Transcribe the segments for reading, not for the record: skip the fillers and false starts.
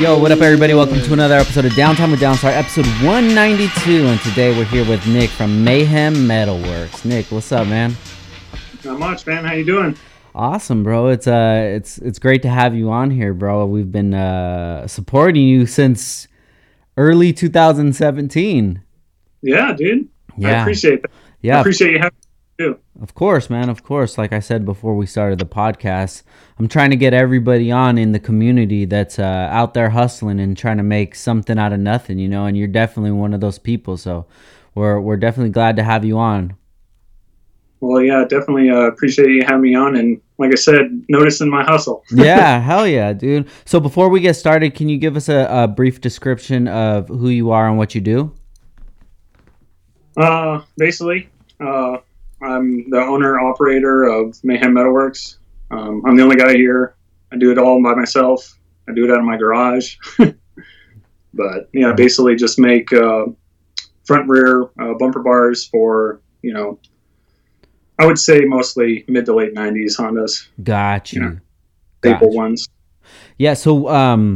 Yo, what up, everybody? Welcome to another episode of Downtime with Downstar, episode 192. And today we're here with Nick from Mayhem Metalwerkz. Nick, what's up, man? Not much, man. How you doing? Awesome, bro. It's great to have you on here, bro. We've been supporting you since early 2017. Yeah, dude. Yeah. I appreciate that. Yeah. I appreciate you having me too. Of course, man. Of course. Like I said before we started the podcast, I'm trying to get everybody on in the community that's out there hustling and trying to make something out of nothing, you know, and you're definitely one of those people. So we're definitely glad to have you on. Well, yeah, definitely appreciate you having me on. And like I said, noticing my hustle. Yeah, hell yeah, dude. So before we get started, can you give us a brief description of who you are and what you do? Basically, I'm the owner-operator of Mayhem Metalwerkz. I'm the only guy here. I do it all by myself. I do it out of my garage. But, yeah, basically just make front, rear bumper bars for, you know, I would say mostly mid to late 90s Hondas. Gotcha. You know, staple ones. Yeah, so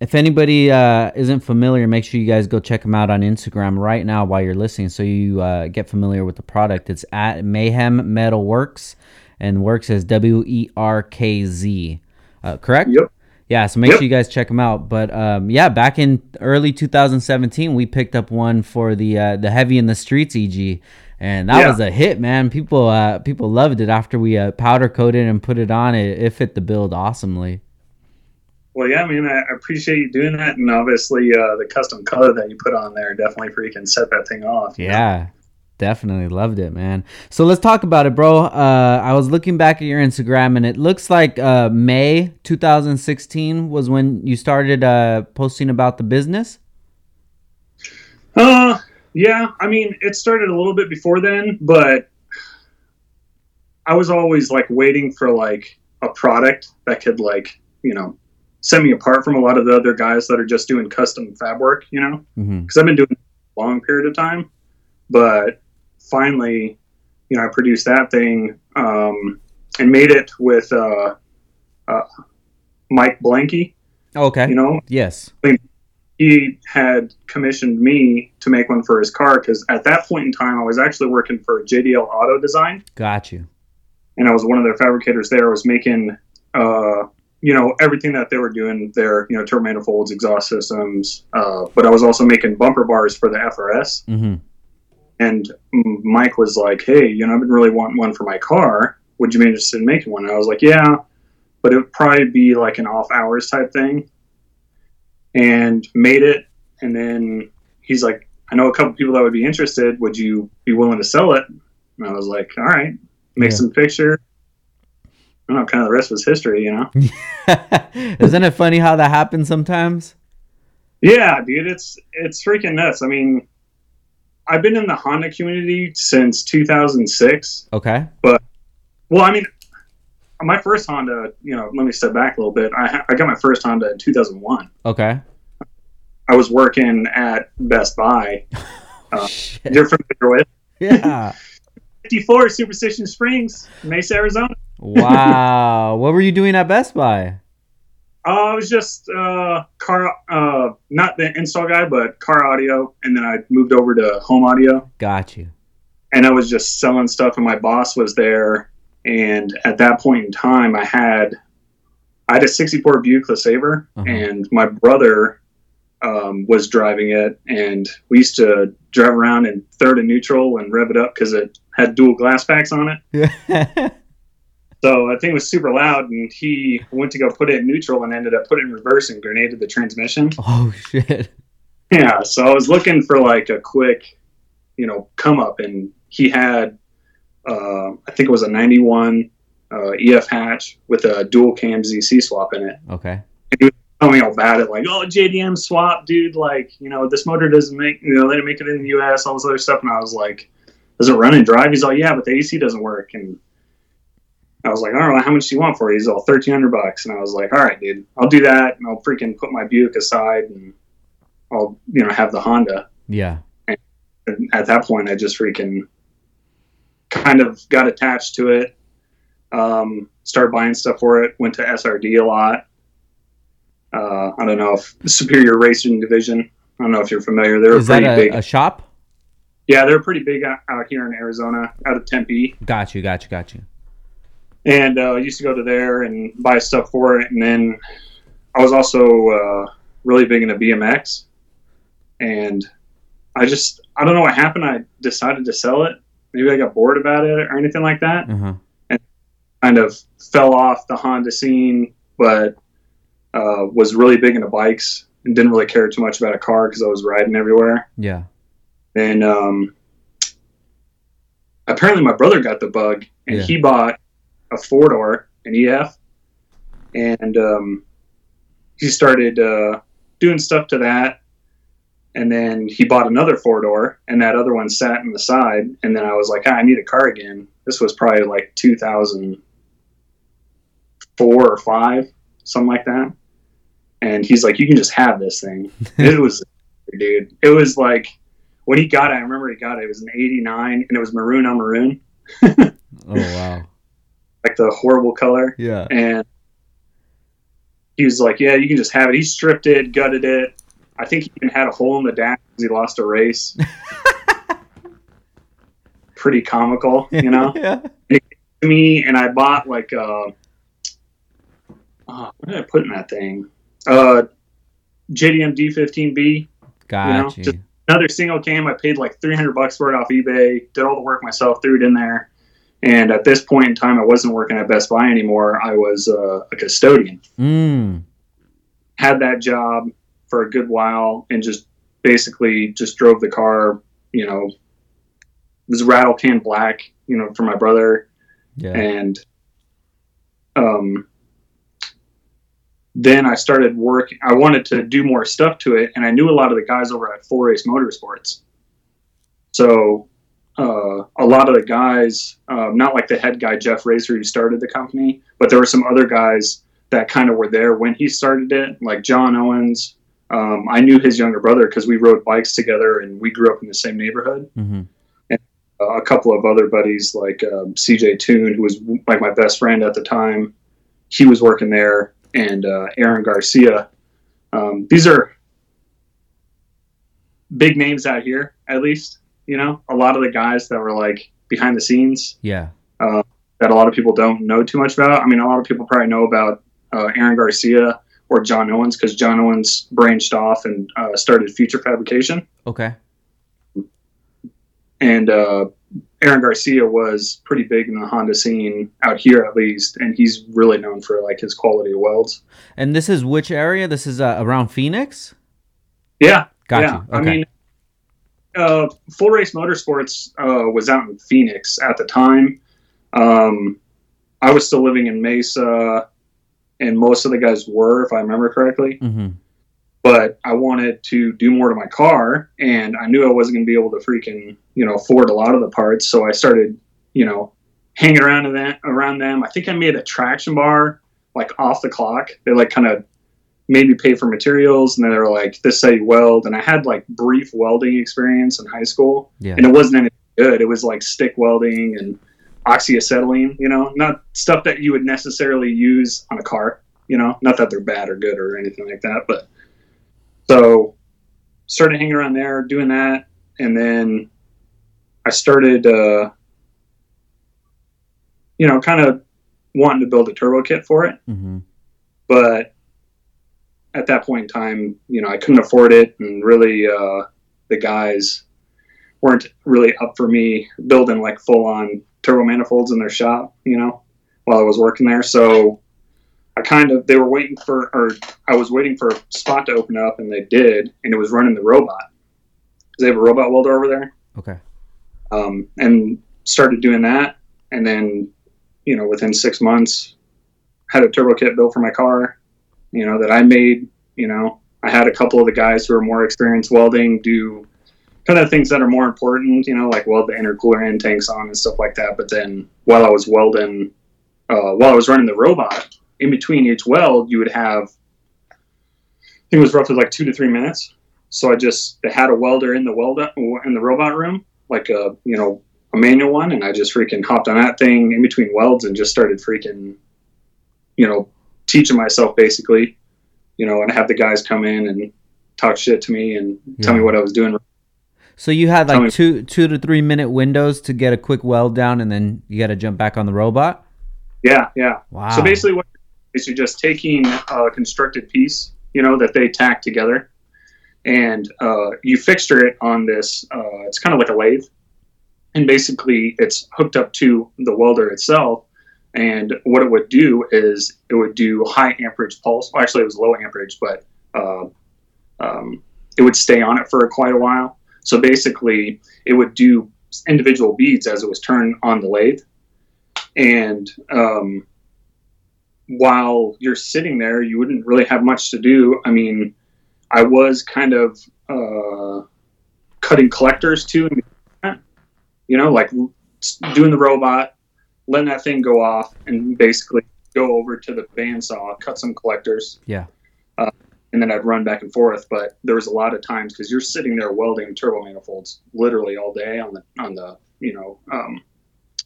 if anybody isn't familiar, make sure you guys go check them out on Instagram right now while you're listening so you get familiar with the product. It's at Mayhem Metalwerkz, and Works as W-E-R-K-Z, correct? Yep. Yeah, so make sure you guys check them out. But, yeah, back in early 2017, we picked up one for the Heavy in the Streets EG, and that was a hit, man. People loved it after we powder coated and put it on. It fit the build awesomely. Well, yeah, I mean, I appreciate you doing that, and obviously the custom color that you put on there definitely freaking set that thing off. Yeah, definitely loved it, man. So let's talk about it, bro. I was looking back at your Instagram, and it looks like May 2016 was when you started posting about the business. Yeah, I mean, it started a little bit before then, but I was always, like, waiting for, like, a product that could, like, you know, set me apart from a lot of the other guys that are just doing custom fab work, you know? Because I've been doing it a long period of time, but finally, you know, I produced that thing and made it with Mike Blankey. Okay. You know? Yes. He had commissioned me to make one for his car because at that point in time, I was actually working for JDL Auto Design. Got you. And I was one of their fabricators there. I was making, you know, everything that they were doing there, you know, turbo manifolds, exhaust systems. But I was also making bumper bars for the FRS. Mm-hmm. And Mike was like, hey, you know, I've been really wanting one for my car. Would you be interested in making one? And I was like, yeah, but it would probably be like an off hours type thing. And made it, and then he's like, I know a couple people that would be interested. Would you be willing to sell it? And I was like, all right, make some picture. I don't know, kind of the rest was history, you know? Isn't it funny how that happens sometimes? Yeah, dude, it's freaking nuts. I mean, I've been in the Honda community since 2006. Okay. But, well, I mean, my first Honda, you know, let me step back a little bit. I got my first Honda in 2001. Okay. I was working at Best Buy. You're familiar with? Yeah. 54 Superstition Springs, Mesa, Arizona. Wow. What were you doing at Best Buy? I was just car, not the install guy, but car audio. And then I moved over to home audio. Got you. And I was just selling stuff, and my boss was there. And at that point in time, I had a 64 Buick LeSabre, and my brother was driving it, and we used to drive around in third and neutral and rev it up because it had dual glass packs on it. So I think it was super loud, and he went to go put it in neutral and ended up putting it in reverse and grenaded the transmission. Oh, shit. Yeah, so I was looking for, like, a quick, you know, come up, and he had... I think it was a 91 EF hatch with a dual cam ZC swap in it. Okay. And he was telling me all about it, like, oh, JDM swap, dude, like, you know, this motor doesn't make, you know, they didn't make it in the US, all this other stuff. And I was like, does it run and drive? He's like, yeah, but the AC doesn't work. And I was like, I don't know, how much do you want for it? He's all $1,300. And I was like, all right, dude, I'll do that. And I'll freaking put my Buick aside and I'll, you know, have the Honda. Yeah. And at that point, I just freaking... kind of got attached to it, started buying stuff for it, went to SRD a lot, I don't know if Superior Racing Division. I don't know if you're familiar. They're a pretty big shop. Yeah, they're pretty big out here in Arizona, out of Tempe. Got you. And I used to go to there and buy stuff for it. And then I was also really big into BMX. And I don't know what happened. I decided to sell it. Maybe I got bored about it or anything like that. Uh-huh. And kind of fell off the Honda scene, but was really big into bikes and didn't really care too much about a car because I was riding everywhere. Yeah. And apparently my brother got the bug, and he bought a 4-door, an EF, and he started doing stuff to that. And then he bought another 4-door, and that other one sat in the side. And then I was like, I need a car again. This was probably like 2004 or 5, something like that. And he's like, you can just have this thing. It was, dude, it was like, when he got it, I remember it was an 89, and it was maroon on maroon. Oh, wow. Like the horrible color. Yeah. And he was like, yeah, you can just have it. He stripped it, gutted it. I think he even had a hole in the dash because he lost a race. Pretty comical, you know? Yeah. It came to me, and I bought like what did I put in that thing? JDM D15B. Gotcha. You know? Another single cam. I paid like $300 for it off eBay, did all the work myself, threw it in there. And at this point in time, I wasn't working at Best Buy anymore. I was a custodian. Had that job for a good while and just drove the car, you know. It was rattle can black, you know, for my brother. Yeah. And then I started work. I wanted to do more stuff to it, and I knew a lot of the guys over at Full Race Motorsports. So a lot of the guys, not like the head guy, Jeff Razor, who started the company, but there were some other guys that kind of were there when he started it, like John Owens. I knew his younger brother because we rode bikes together, and we grew up in the same neighborhood. Mm-hmm. And a couple of other buddies, like CJ Toon, who was like my best friend at the time. He was working there. And Aaron Garcia. These are big names out here, at least. You know, a lot of the guys that were like behind the scenes. Yeah. That a lot of people don't know too much about. I mean, a lot of people probably know about Aaron Garcia or John Owens because John Owens branched off and started Future Fabrication. Okay. And Aaron Garcia was pretty big in the Honda scene out here, at least, and he's really known for like his quality of welds. And this is which area? This is around Phoenix? Yeah. Got you. Okay. I mean, Full Race Motorsports was out in Phoenix at the time. I was still living in Mesa, and most of the guys were, if I remember correctly. Mm-hmm. But I wanted to do more to my car, and I knew I wasn't going to be able to freaking, you know, afford a lot of the parts. So I started, you know, hanging around them. I think I made a traction bar, like, off the clock. They, like, kind of made me pay for materials, and then they were like, this is how you weld. And I had, like, brief welding experience in high school. Yeah. And it wasn't anything good. It was, like, stick welding and oxyacetylene, you know, not stuff that you would necessarily use on a car, you know. Not that they're bad or good or anything like that, but... So started hanging around there, doing that, and then I started, you know, kind of wanting to build a turbo kit for it. Mm-hmm. But at that point in time, you know, I couldn't afford it, and really the guys weren't really up for me building, like, full-on turbo manifolds in their shop, you know, while I was working there. So... I was waiting for a spot to open up, and they did, and it was running the robot. They have a robot welder over there. Okay. And started doing that, and then, you know, within 6 months, had a turbo kit built for my car, you know, that I made. You know, I had a couple of the guys who are more experienced welding do kind of things that are more important, you know, like weld the intercooler end tanks on and stuff like that. But then while I was welding, while I was running the robot, in between each weld, you would have, I think it was roughly like 2 to 3 minutes. So they had a welder in the robot room, like a, you know, a manual one. And I just freaking hopped on that thing in between welds and just started freaking, you know, teaching myself basically you know, and have the guys come in and talk shit to me and tell me what I was doing. So you had like two to three minute windows to get a quick weld down, and then you got to jump back on the robot? Yeah, yeah. Wow. So basically what is you're just taking a constructed piece, you know, that they tack together, and you fixture it on this, it's kind of like a lathe, and basically it's hooked up to the welder itself. And what it would do is it would do high amperage pulse. Well, actually, it was low amperage, but it would stay on it for quite a while. So basically, it would do individual beads as it was turned on the lathe. And while you're sitting there, you wouldn't really have much to do. I mean, I was kind of cutting collectors too, you know, like doing the robot, letting that thing go off, and basically go over to the bandsaw, cut some collectors. Yeah. And then I'd run back and forth. But there was a lot of times, because you're sitting there welding turbo manifolds literally all day on the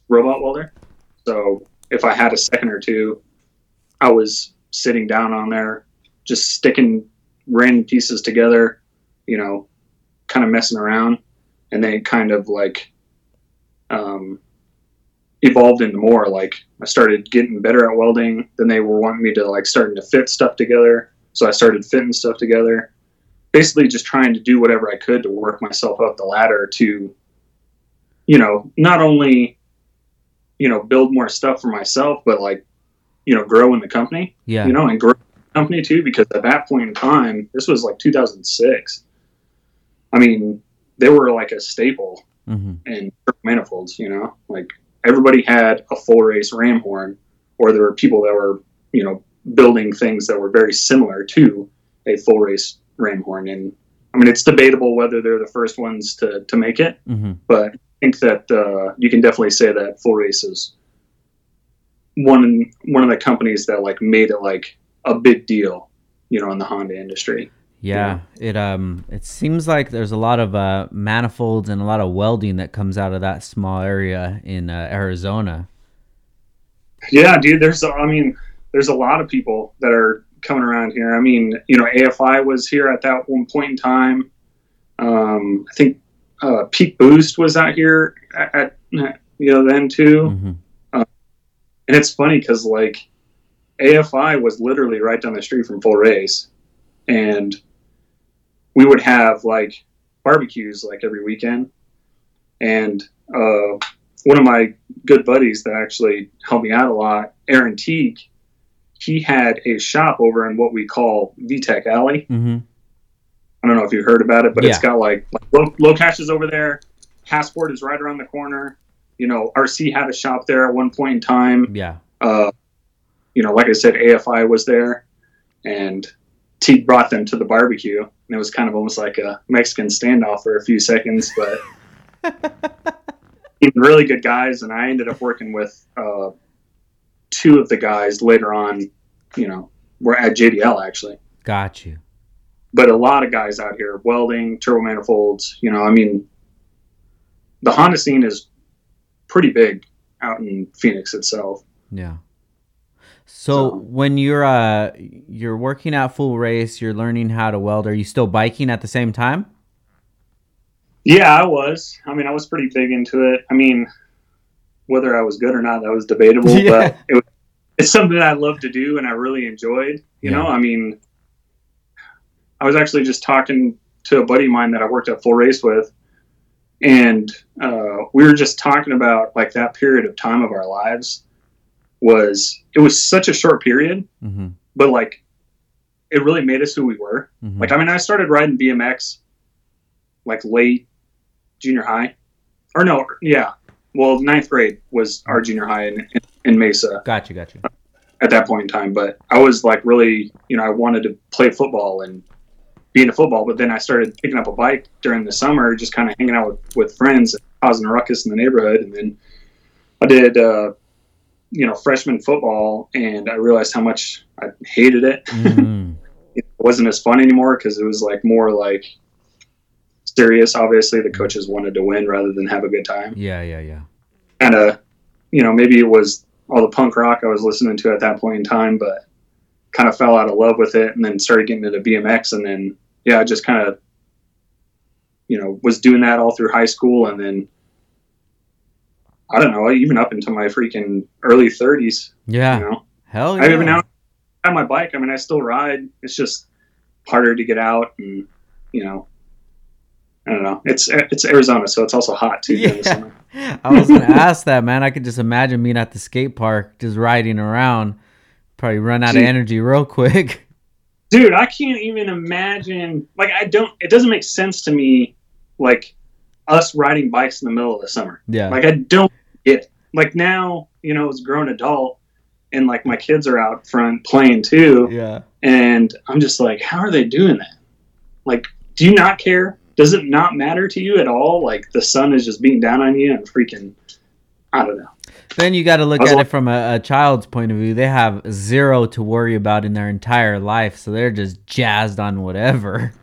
robot welder. So if I had a second or two, I was sitting down on there, just sticking random pieces together, you know, kind of messing around, and then kind of like evolved into more like I started getting better at welding. Then they were wanting me to like starting to fit stuff together, so I started fitting stuff together, basically just trying to do whatever I could to work myself up the ladder to, you know, not only, you know, build more stuff for myself, but like, you know, grow in the company. Yeah, you know, and grow the company too, because at that point in time, this was like 2006, I mean, they were like a staple in manifolds, you know, like everybody had a full race ram horn, or there were people that were, you know, building things that were very similar to a full race ram horn. And I mean, it's debatable whether they're the first ones to make it, but I think that you can definitely say that Full Race is one of the companies that like made it like a big deal, you know, in the Honda industry. Yeah, it seems like there's a lot of manifolds and a lot of welding that comes out of that small area in Arizona. Yeah, dude, there's a lot of people that are coming around here. I mean, you know, AFI was here at that one point in time. I think Peak Boost was out here at you know, then too. And it's funny because like AFI was literally right down the street from Full Race, and we would have like barbecues like every weekend. And one of my good buddies that actually helped me out a lot, Aaron Teague, he had a shop over in what we call VTech Alley. I don't know if you heard about it, but it's got like Low Cash is over there, Passport is right around the corner. You know, RC had a shop there at one point in time. Yeah. You know, like I said, AFI was there, and Teague brought them to the barbecue, and it was kind of almost like a Mexican standoff for a few seconds, but really good guys. And I ended up working with two of the guys later on, you know, we're at JDL actually. Got you. But a lot of guys out here, welding, turbo manifolds, you know, I mean, the Honda scene is pretty big out in Phoenix itself. Yeah. So when you're working at Full Race, you're learning how to weld, are you still biking at the same time? Yeah, I was. I mean, I was pretty big into it. I mean, whether I was good or not, that was debatable, but it's something that I love to do and I really enjoyed, you know, I mean, I was actually just talking to a buddy of mine that I worked at Full Race with, and we were just talking about like that period of time of our lives. It was such a short period, but like it really made us who we were. Like, I mean, I started riding BMX like late junior high, or no, yeah, well, ninth grade was our junior high in Mesa. Gotcha. At that point in time, but I was like really, you know, I wanted to play football and be into football, but then I started picking up a bike during the summer, just kind of hanging out with friends and causing a ruckus in the neighborhood. And then I did you know, freshman football, and I realized how much I hated it. It wasn't as fun anymore because it was like more like serious. Obviously the coaches wanted to win rather than have a good time. Yeah. And you know, maybe it was all the punk rock I was listening to at that point in time, but kind of fell out of love with it and then started getting into BMX. And then, yeah, I just kind of, you know, was doing that all through high school. And then, I don't know, even up into my freaking early 30s. Yeah. You know? Hell yeah. I mean, now I have my bike. I mean, I still ride. It's just harder to get out and, you know, I don't know. It's Arizona, so it's also hot too. Yeah. In the summer. I was going to ask that, man. I could just imagine being at the skate park, just riding around, probably run out of energy real quick. Dude, I can't even imagine. Like, it doesn't make sense to me, like, us riding bikes in the middle of the summer. Yeah. Like, I don't get it. Like, now, you know, as a grown adult, and like my kids are out front playing too. Yeah. And I'm just like, how are they doing that? Like, do you not care? Does it not matter to you at all? Like, the sun is just beating down on you and freaking, I don't know. Then you got to look at it from a child's point of view. They have zero to worry about in their entire life. So they're just jazzed on whatever.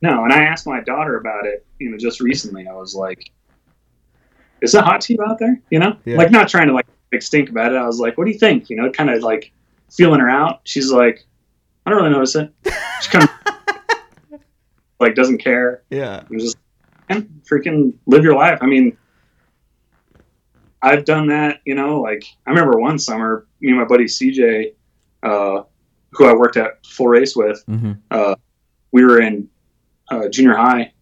No. And I asked my daughter about it, you know, just recently. I was like, is it hot to you out there? You know, yeah. Like, not trying to like stink about it. I was like, what do you think? You know, kind of like feeling her out. She's like, I don't really notice it. She kind of like doesn't care. Yeah. I'm just freaking live your life. I mean, I've done that, you know. Like, I remember one summer, me and my buddy CJ, who I worked at Full Race with, mm-hmm. We were in junior high,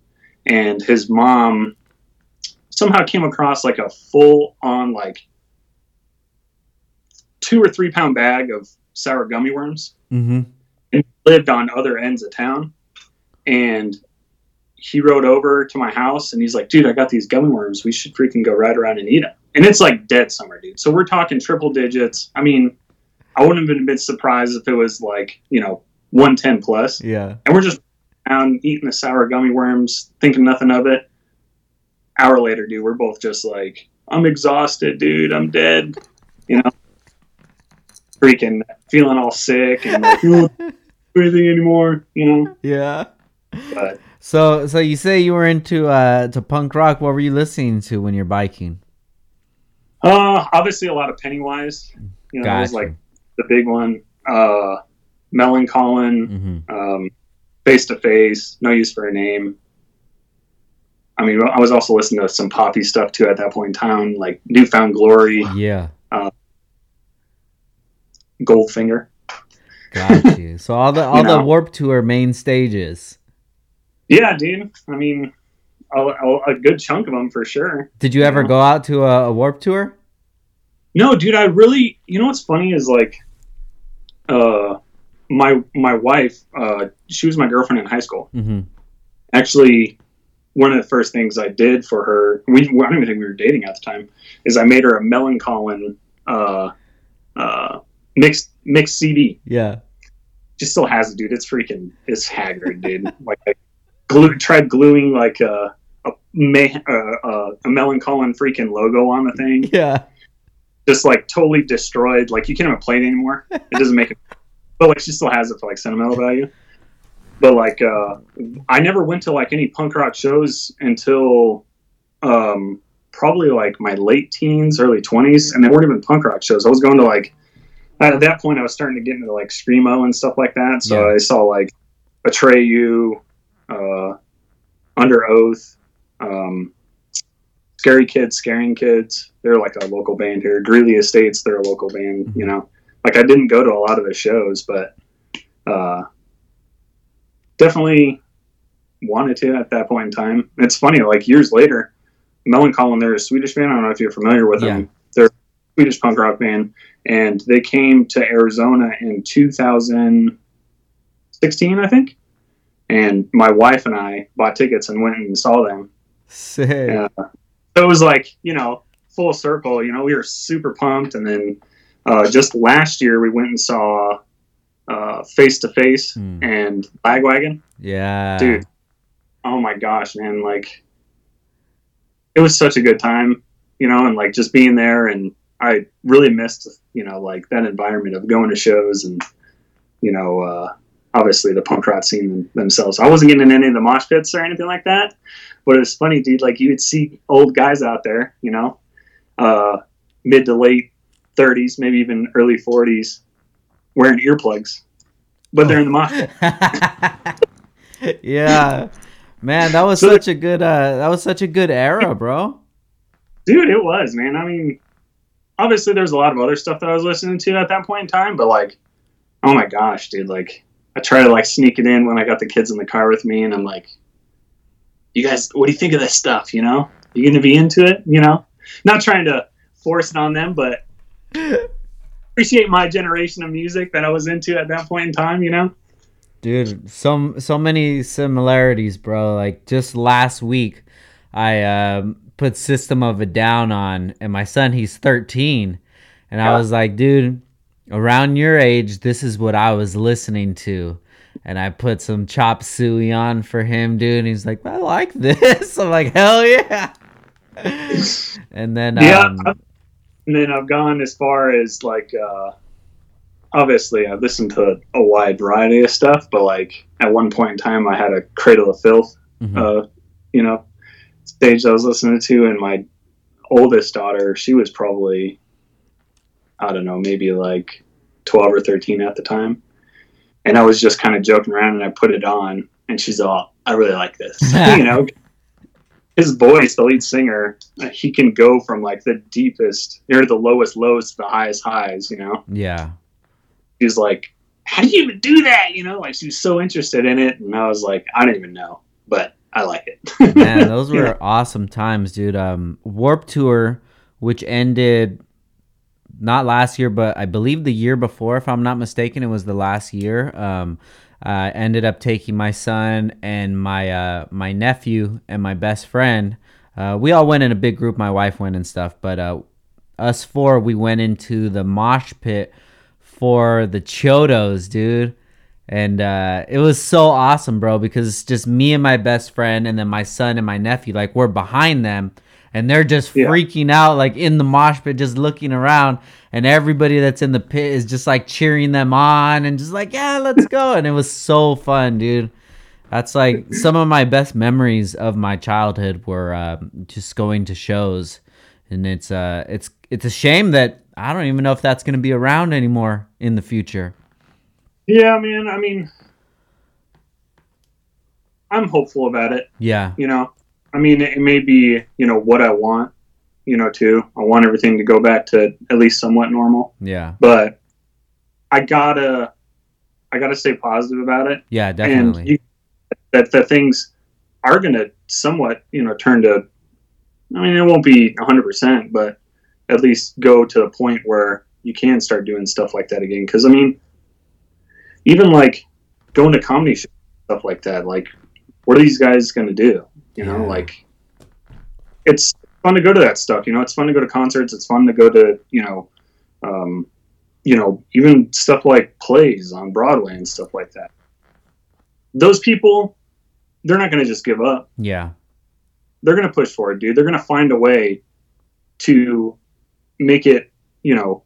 and his mom somehow came across like a full on like 2 or 3 pound bag of sour gummy worms, mm-hmm. and lived on other ends of town. And he rode over to my house and he's like, dude, I got these gummy worms. We should freaking go ride around and eat them. And it's like dead summer, dude. So we're talking triple digits. I mean, I wouldn't have been surprised if it was like, you know, 110 plus. Yeah. And we're just down eating the sour gummy worms, thinking nothing of it. Hour later, dude, we're both just like, I'm exhausted, dude. I'm dead. You know, freaking feeling all sick and like, you don't do anything anymore, you know? Yeah. But, so you say you were into to punk rock. What were you listening to when you're biking? Obviously a lot of Pennywise, you know. Gotcha. That was like the big one. Melancholic, mm-hmm. Face to Face, No Use for a Name. I mean, I was also listening to some poppy stuff too at that point in time, like Newfound Glory. Yeah. Goldfinger. Got you. So all the Warp Tour main stages. Yeah, dude. I mean, a good chunk of them for sure. Did you ever go out to a Warp Tour? No, dude. I really, you know what's funny is like, my wife, she was my girlfriend in high school. Mm-hmm. Actually, one of the first things I did for her, I don't even think we were dating at the time, is I made her a Melancholic mixed CD. Yeah. She still has it, dude. It's haggard, dude. Like, tried gluing like a Melancholic freaking logo on the thing. Yeah. Just like totally destroyed. Like, you can't even play it anymore. It doesn't make it. But like, she still has it for like sentimental value. But like, I never went to like any punk rock shows until probably like my late teens, early 20s. And they weren't even punk rock shows. I was going to like, at that point I was starting to get into like screamo and stuff like that. So yeah. I saw like Atreyu, Under Oath, Scary Kids, Scaring Kids. They're like a local band here. Greeley Estates, they're a local band, mm-hmm. you know. Like, I didn't go to a lot of the shows, but definitely wanted to at that point in time. It's funny, like, years later, Melancholic, they're a Swedish band. I don't know if you're familiar with them. They're a Swedish punk rock band, and they came to Arizona in 2016, I think. And my wife and I bought tickets and went and saw them. Sick. So it was like, you know, full circle. You know, we were super pumped. And then just last year we went and saw Face to Face and Lagwagon. Yeah. Dude. Oh my gosh, man. Like, it was such a good time, you know, and like just being there. And I really missed, you know, like that environment of going to shows and, you know, obviously the punk rock scene themselves. I wasn't getting in any of the mosh pits or anything like that, but it was funny, dude. Like, you would see old guys out there, you know, mid to late 30s, maybe even early 40s, wearing earplugs but they're in the mosh. Yeah, man, that was such a good era, bro. Dude, it was, man. I mean, obviously there's a lot of other stuff that I was listening to at that point in time, but like, oh my gosh, dude, like I try to like sneak it in when I got the kids in the car with me, and I'm like, you guys, what do you think of this stuff? You know, you gonna be into it? You know, not trying to force it on them, but appreciate my generation of music that I was into at that point in time, you know. Dude, so many similarities, bro. Like just last week I put System of a Down on, and my son, he's 13, and I was like, dude, around your age, this is what I was listening to. And I put some Chop Suey on for him, dude, and he's like, I like this. I'm like, hell yeah. And then and then I've gone as far as like obviously I listened to a wide variety of stuff, but like at one point in time I had a Cradle of Filth you know, stage I was listening to, and my oldest daughter, she was probably, I don't know, maybe like 12 or 13 at the time, and I was just kind of joking around and I put it on, and she's all, I really like this. You know, his voice, the lead singer, he can go from like the deepest or the lowest lows to the highest highs, you know? Yeah. He was like, how do you even do that? You know, like she was so interested in it. And I was like, I don't even know, but I like it. Man, those were awesome times, dude. Warp Tour, which ended not last year, but I believe the year before, if I'm not mistaken, it was the last year. I ended up taking my son and my my nephew and my best friend. We all went in a big group. My wife went and stuff, but us four, we went into the mosh pit for the Chodos, dude. And it was so awesome, bro, because it's just me and my best friend, and then my son and my nephew. Like, we're behind them, and they're just freaking out, like in the mosh pit, just looking around, and everybody that's in the pit is just like cheering them on and just like, yeah, let's go. And it was so fun, dude. That's like some of my best memories of my childhood were just going to shows. And it's a shame that I don't even know if that's going to be around anymore in the future. Yeah, man. I mean, I'm hopeful about it. Yeah. You know, I mean, it may be, you know, what I want, you know, too. I want everything to go back to at least somewhat normal. Yeah. But I gotta stay positive about it. Yeah, definitely. And that the things are going to somewhat, you know, turn to, I mean, it won't be 100%, but at least go to the point where you can start doing stuff like that again. Because, I mean, even like going to comedy shows, stuff like that, like, what are these guys going to do? You know, like, it's fun to go to that stuff. You know, it's fun to go to concerts. It's fun to go to, you know, even stuff like plays on Broadway and stuff like that. Those people, they're not going to just give up. Yeah. They're going to push forward, dude. They're going to find a way to make it, you know,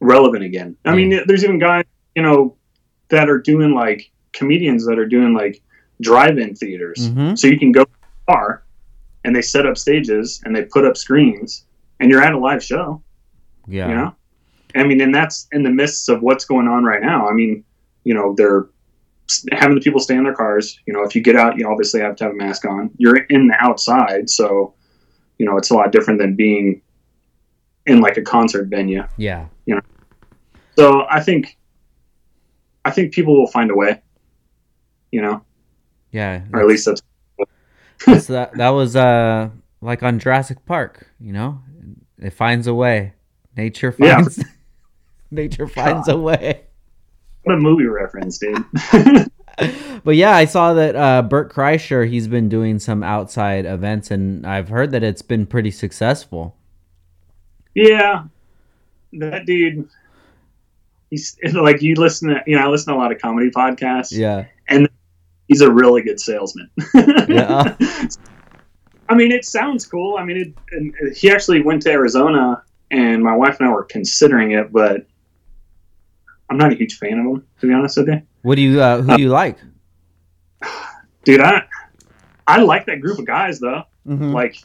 relevant again. I mean, there's even guys, you know, that are doing like comedians that are doing like drive-in theaters. So you can go to the bar and they set up stages and they put up screens and you're at a live show. Yeah. You know? I mean, and that's in the midst of what's going on right now. I mean, you know, they're having the people stay in their cars. You know, if you get out, you obviously have to have a mask on. You're in the outside, so, you know, it's a lot different than being in like a concert venue. Yeah. You know, so I think people will find a way, you know? Yeah. Or at least that's that was like on Jurassic Park, you know, it finds a way. Nature finds a way. What a movie reference, dude. But yeah, I saw that Bert Kreischer, he's been doing some outside events, and I've heard that it's been pretty successful. Yeah, that dude, he's like, you listen to, you know, I listen to a lot of comedy podcasts. Yeah, and he's a really good salesman. Yeah. I mean, it sounds cool. I mean, and he actually went to Arizona, and my wife and I were considering it, but I'm not a huge fan of him, to be honest with you. Who do you like? Dude, I like that group of guys, though. Mm-hmm. Like,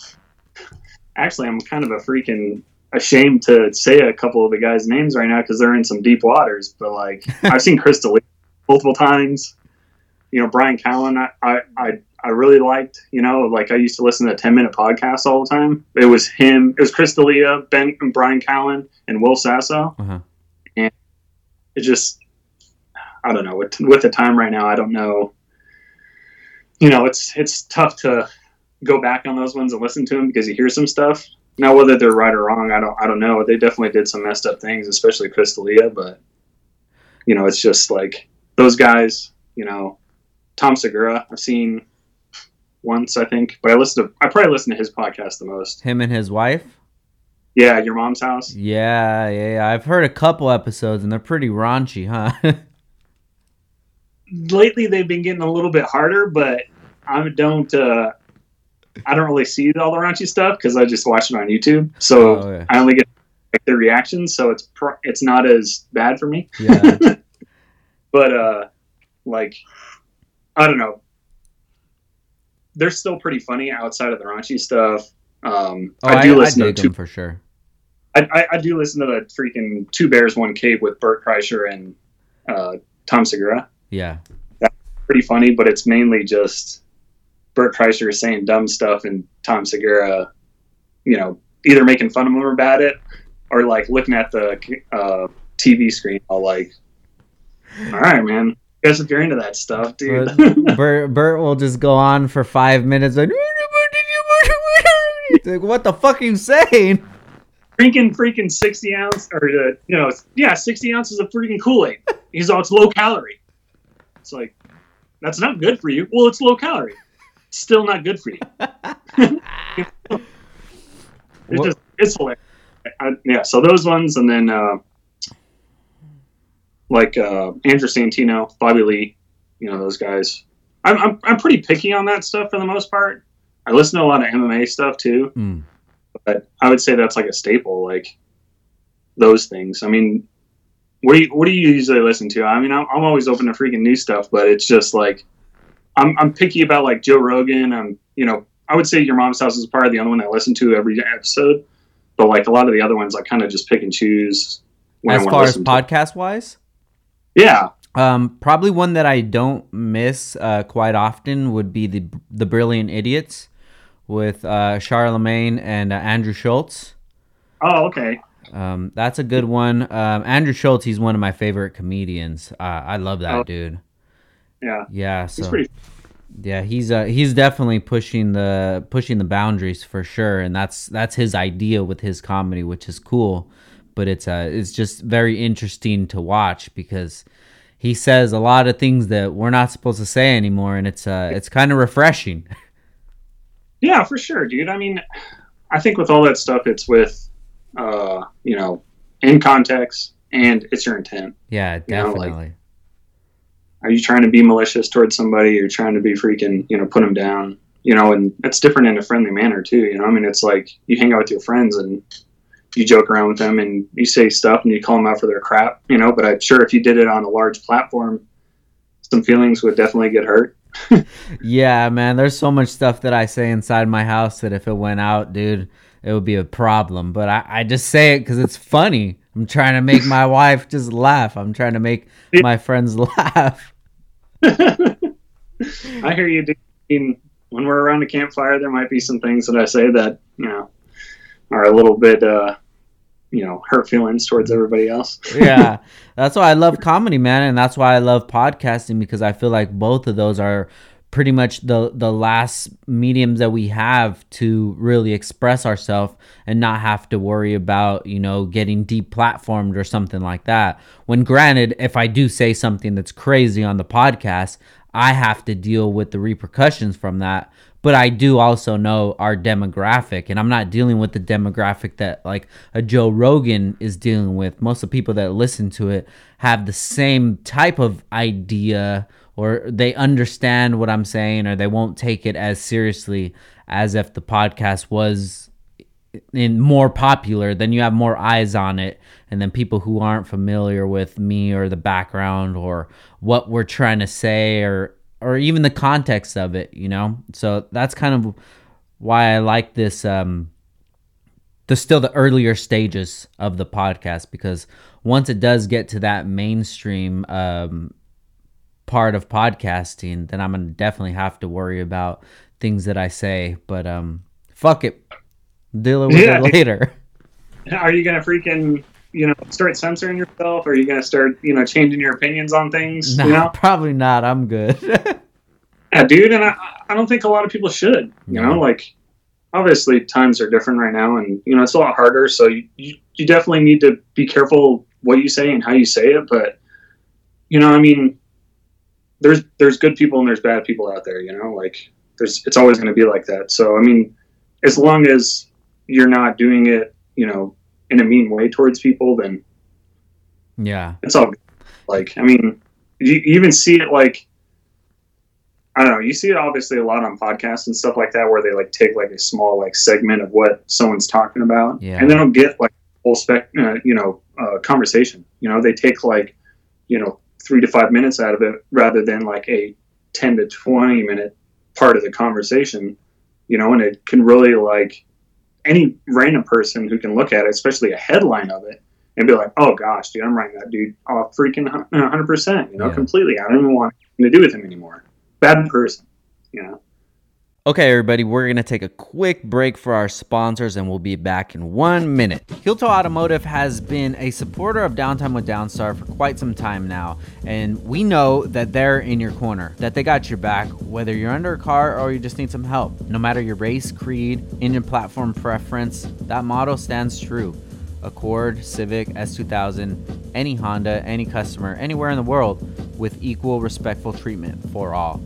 actually, I'm kind of ashamed to say a couple of the guys' names right now because they're in some deep waters. But, like, I've seen Chris D'Elia multiple times. You know, Brian Callen, I really liked, you know, like I used to listen to 10-minute podcasts all the time. It was him, it was Chris D'Elia, Ben and Brian Callen and Will Sasso. Uh-huh. And it just, I don't know, with the time right now, I don't know. You know, it's tough to go back on those ones and listen to them because you hear some stuff. Now, whether they're right or wrong, I don't know. They definitely did some messed up things, especially Chris D'Elia, but you know, it's just like those guys, you know, Tom Segura, I've seen once, I think, but I probably listen to his podcast the most. Him and his wife? Yeah, Your Mom's House. Yeah. I've heard a couple episodes, and they're pretty raunchy, huh? Lately, they've been getting a little bit harder, but I don't really see all the raunchy stuff because I just watch it on YouTube. So I only get their reactions, so it's not as bad for me. Yeah. But like, I don't know. They're still pretty funny outside of the raunchy stuff. I do listen to them for sure. I do listen to the freaking Two Bears One Cave with Bert Kreischer and Tom Segura. Yeah, that's pretty funny, but it's mainly just Bert Kreischer saying dumb stuff and Tom Segura, you know, either making fun of him about it or like looking at the TV screen all like, all right, man. I guess if you're into that stuff, dude. Bert will just go on for 5 minutes like, what the fuck are you saying? Drinking freaking 60 ounce, or you know, yeah, 60 ounces of freaking Kool-Aid. He's all, it's low calorie. It's like, that's not good for you. Well, it's low calorie. It's still not good for you. It's hilarious. Yeah, so those ones, and then Andrew Santino, Bobby Lee, you know, those guys. I'm pretty picky on that stuff for the most part. I listen to a lot of MMA stuff too, but I would say that's like a staple, like those things. I mean, what do you usually listen to? I mean, I'm always open to freaking new stuff, but it's just like I'm picky about like Joe Rogan. You know, I would say Your Mom's House is probably the only one I listen to every episode, but like a lot of the other ones, I kind of just pick and choose when as I far as podcast wise. Yeah. Probably one that I don't miss quite often would be the Brilliant Idiots with Charlemagne and Andrew Schultz. Oh, okay. That's a good one. Andrew Schultz, he's one of my favorite comedians. I love that dude. Yeah. Yeah. So. He's definitely pushing the boundaries for sure, and that's his idea with his comedy, which is cool. But it's just very interesting to watch because he says a lot of things that we're not supposed to say anymore, and it's kind of refreshing. Yeah, for sure, dude. I mean, I think with all that stuff, it's with you know, in context, and it's your intent. Yeah, definitely. You know, like, are you trying to be malicious towards somebody? You're trying to be freaking, you know, put them down, you know, and it's different in a friendly manner too. You know, I mean, it's like you hang out with your friends and you joke around with them and you say stuff and you call them out for their crap, you know, but I'm sure if you did it on a large platform, some feelings would definitely get hurt. Yeah, man. There's so much stuff that I say inside my house that if it went out, dude, it would be a problem. But I just say it 'cause it's funny. I'm trying to make my wife just laugh. I'm trying to make my friends laugh. I hear you, dude. I mean, when we're around a campfire, there might be some things that I say that, you know, are a little bit, you know, hurt feelings towards everybody else. Yeah. That's why I love comedy, man. And that's why I love podcasting, because I feel like both of those are pretty much the last mediums that we have to really express ourselves and not have to worry about, you know, getting deplatformed or something like that. When granted, if I do say something that's crazy on the podcast, I have to deal with the repercussions from that. But I do also know our demographic, and I'm not dealing with the demographic that like a Joe Rogan is dealing with. Most of the people that listen to it have the same type of idea, or they understand what I'm saying, or they won't take it as seriously as if the podcast was more popular. Then you have more eyes on it, and then people who aren't familiar with me or the background or what we're trying to say or even the context of it, you know? So that's kind of why I like this, the earlier stages of the podcast, because once it does get to that mainstream part of podcasting, then I'm going to definitely have to worry about things that I say. But fuck it. Deal with it later. Are you going to freaking, you know, start censoring yourself? Or are you going to start, you know, changing your opinions on things? No, you know? Probably not. I'm good. Yeah, dude. And I don't think a lot of people should, you know, like, obviously times are different right now and, you know, it's a lot harder. So you definitely need to be careful what you say and how you say it. But, you know, I mean, there's good people and there's bad people out there, you know, like it's always going to be like that. So, I mean, as long as you're not doing it, you know, in a mean way towards people, then yeah, it's all good. Like, I mean, you even see it, like, I don't know, you see it obviously a lot on podcasts and stuff like that, where they like take like a small like segment of what someone's talking about, and they don't get like whole conversation. You know, they take like, you know, 3 to 5 minutes out of it rather than like a 10 to 20 minute part of the conversation, you know, and it can really, like, any random person who can look at it, especially a headline of it, and be like, oh gosh, dude, I'm writing that dude off freaking 100%, you know, completely. I don't even want anything to do with him anymore. Bad person, you know. Okay, everybody, we're going to take a quick break for our sponsors, and we'll be back in 1 minute. Heeltoe Automotive has been a supporter of Downtime with Downstar for quite some time now, and we know that they're in your corner, that they got your back, whether you're under a car or you just need some help. No matter your race, creed, engine platform preference, that motto stands true. Accord, Civic, S2000, any Honda, any customer, anywhere in the world, with equal respectful treatment for all.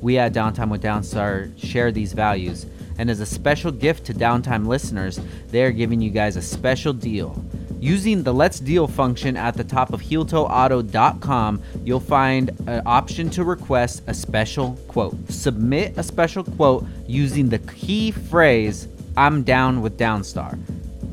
We at Downtime with Downstar share these values, and as a special gift to Downtime listeners, they are giving you guys a special deal. Using the Let's Deal function at the top of HeeltoeAuto.com, you'll find an option to request a special quote. Submit a special quote using the key phrase, I'm down with Downstar.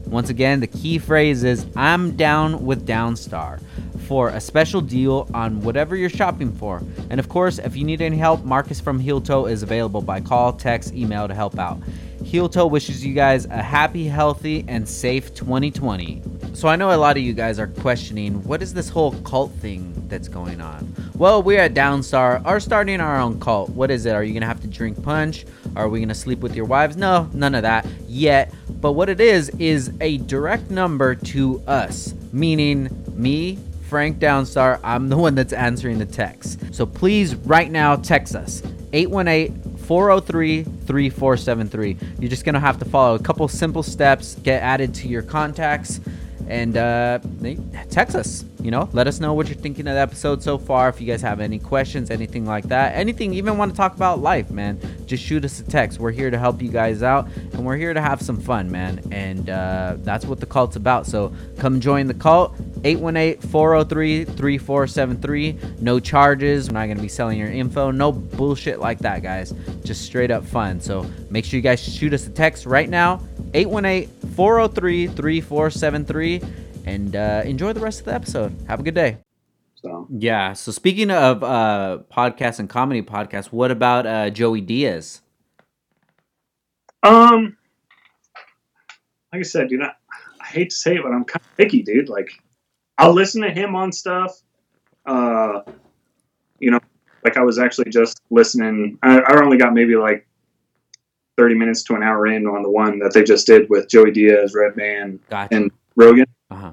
Once again, the key phrase is, I'm down with Downstar, for a special deal on whatever you're shopping for. And of course, if you need any help, Marcus from Heeltoe is available by call, text, email to help out. Heeltoe wishes you guys a happy, healthy, and safe 2020. So I know a lot of you guys are questioning, what is this whole cult thing that's going on? Well, we at Downstar are starting our own cult. What is it? Are you going to have to drink punch? Are we going to sleep with your wives? No, none of that yet. But what it is a direct number to us, meaning me, Frank Downstar, I'm the one that's answering the text. So please, right now, text us, 818-403-3473. You're just going to have to follow a couple simple steps, get added to your contacts, and text us. You know, let us know what you're thinking of the episode so far. If you guys have any questions, anything like that, anything, even want to talk about life, man, just shoot us a text. We're here to help you guys out, and we're here to have some fun, man. And that's what the cult's about. So come join the cult, 818-403-3473. No charges. We're not going to be selling your info. No bullshit like that, guys. Just straight up fun. So make sure you guys shoot us a text right now, 818-403-3473. And enjoy the rest of the episode. Have a good day. So yeah. So speaking of podcasts and comedy podcasts, what about Joey Diaz? Like I said, dude, I hate to say it, but I'm kind of picky, dude. Like, I'll listen to him on stuff. You know, like I was actually just listening. I only got maybe like 30 minutes to an hour in on the one that they just did with Joey Diaz, Redman, and Rogan. Uh-huh.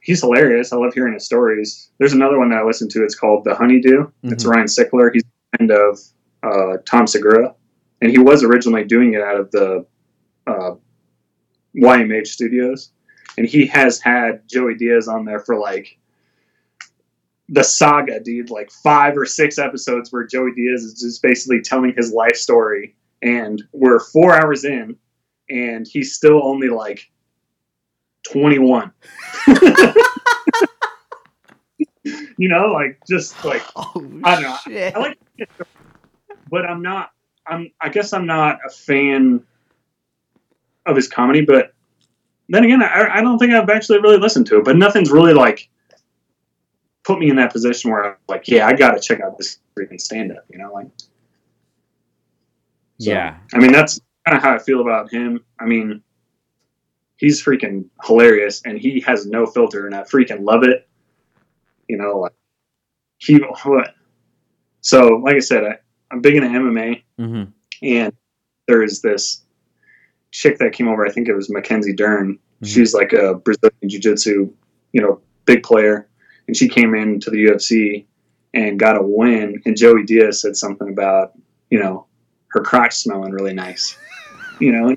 He's hilarious. I love hearing his stories. There's another one that I listen to. It's called The Honeydew. Mm-hmm. It's Ryan Sickler. He's a friend of Tom Segura, and he was originally doing it out of the YMH studios. And he has had Joey Diaz on there for like the saga, dude, like 5 or 6 episodes where Joey Diaz is just basically telling his life story. And we're 4 hours in, and he's still only like 21. You know, like, just like, oh, I don't know. I like, but I guess I'm not a fan of his comedy, but then again, I don't think I've actually really listened to it, but nothing's really like put me in that position where I'm like, yeah, I gotta check out this freaking stand-up, you know, like, so, yeah, I mean, that's kind of how I feel about him. I mean, he's freaking hilarious, and he has no filter, and I freaking love it. You know, like, So, like I said, I'm big into MMA, mm-hmm. and there is this chick that came over. I think it was Mackenzie Dern. Mm-hmm. She's like a Brazilian jiu-jitsu, big player, and she came into the UFC and got a win. And Joey Diaz said something about, her crotch smelling really nice, and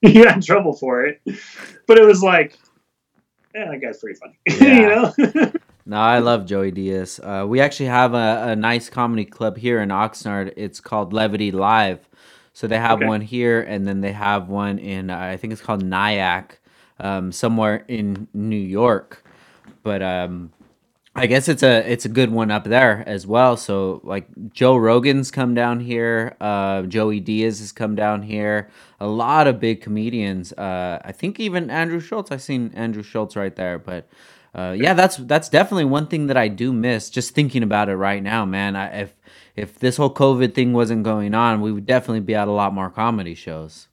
he got in trouble for it. But it was like, that guy's pretty funny, yeah. No, I love Joey Diaz. We actually have a nice comedy club here in Oxnard. It's called Levity Live. So they have one here, and then they have one in, I think it's called Nyack, somewhere in New York. But I guess it's a good one up there as well. So like Joe Rogan's come down here. Joey Diaz has come down here. A lot of big comedians. I think even Andrew Schultz. I've seen Andrew Schultz right there, but... that's definitely one thing that I do miss. Just thinking about it right now, man. If this whole COVID thing wasn't going on, we would definitely be at a lot more comedy shows.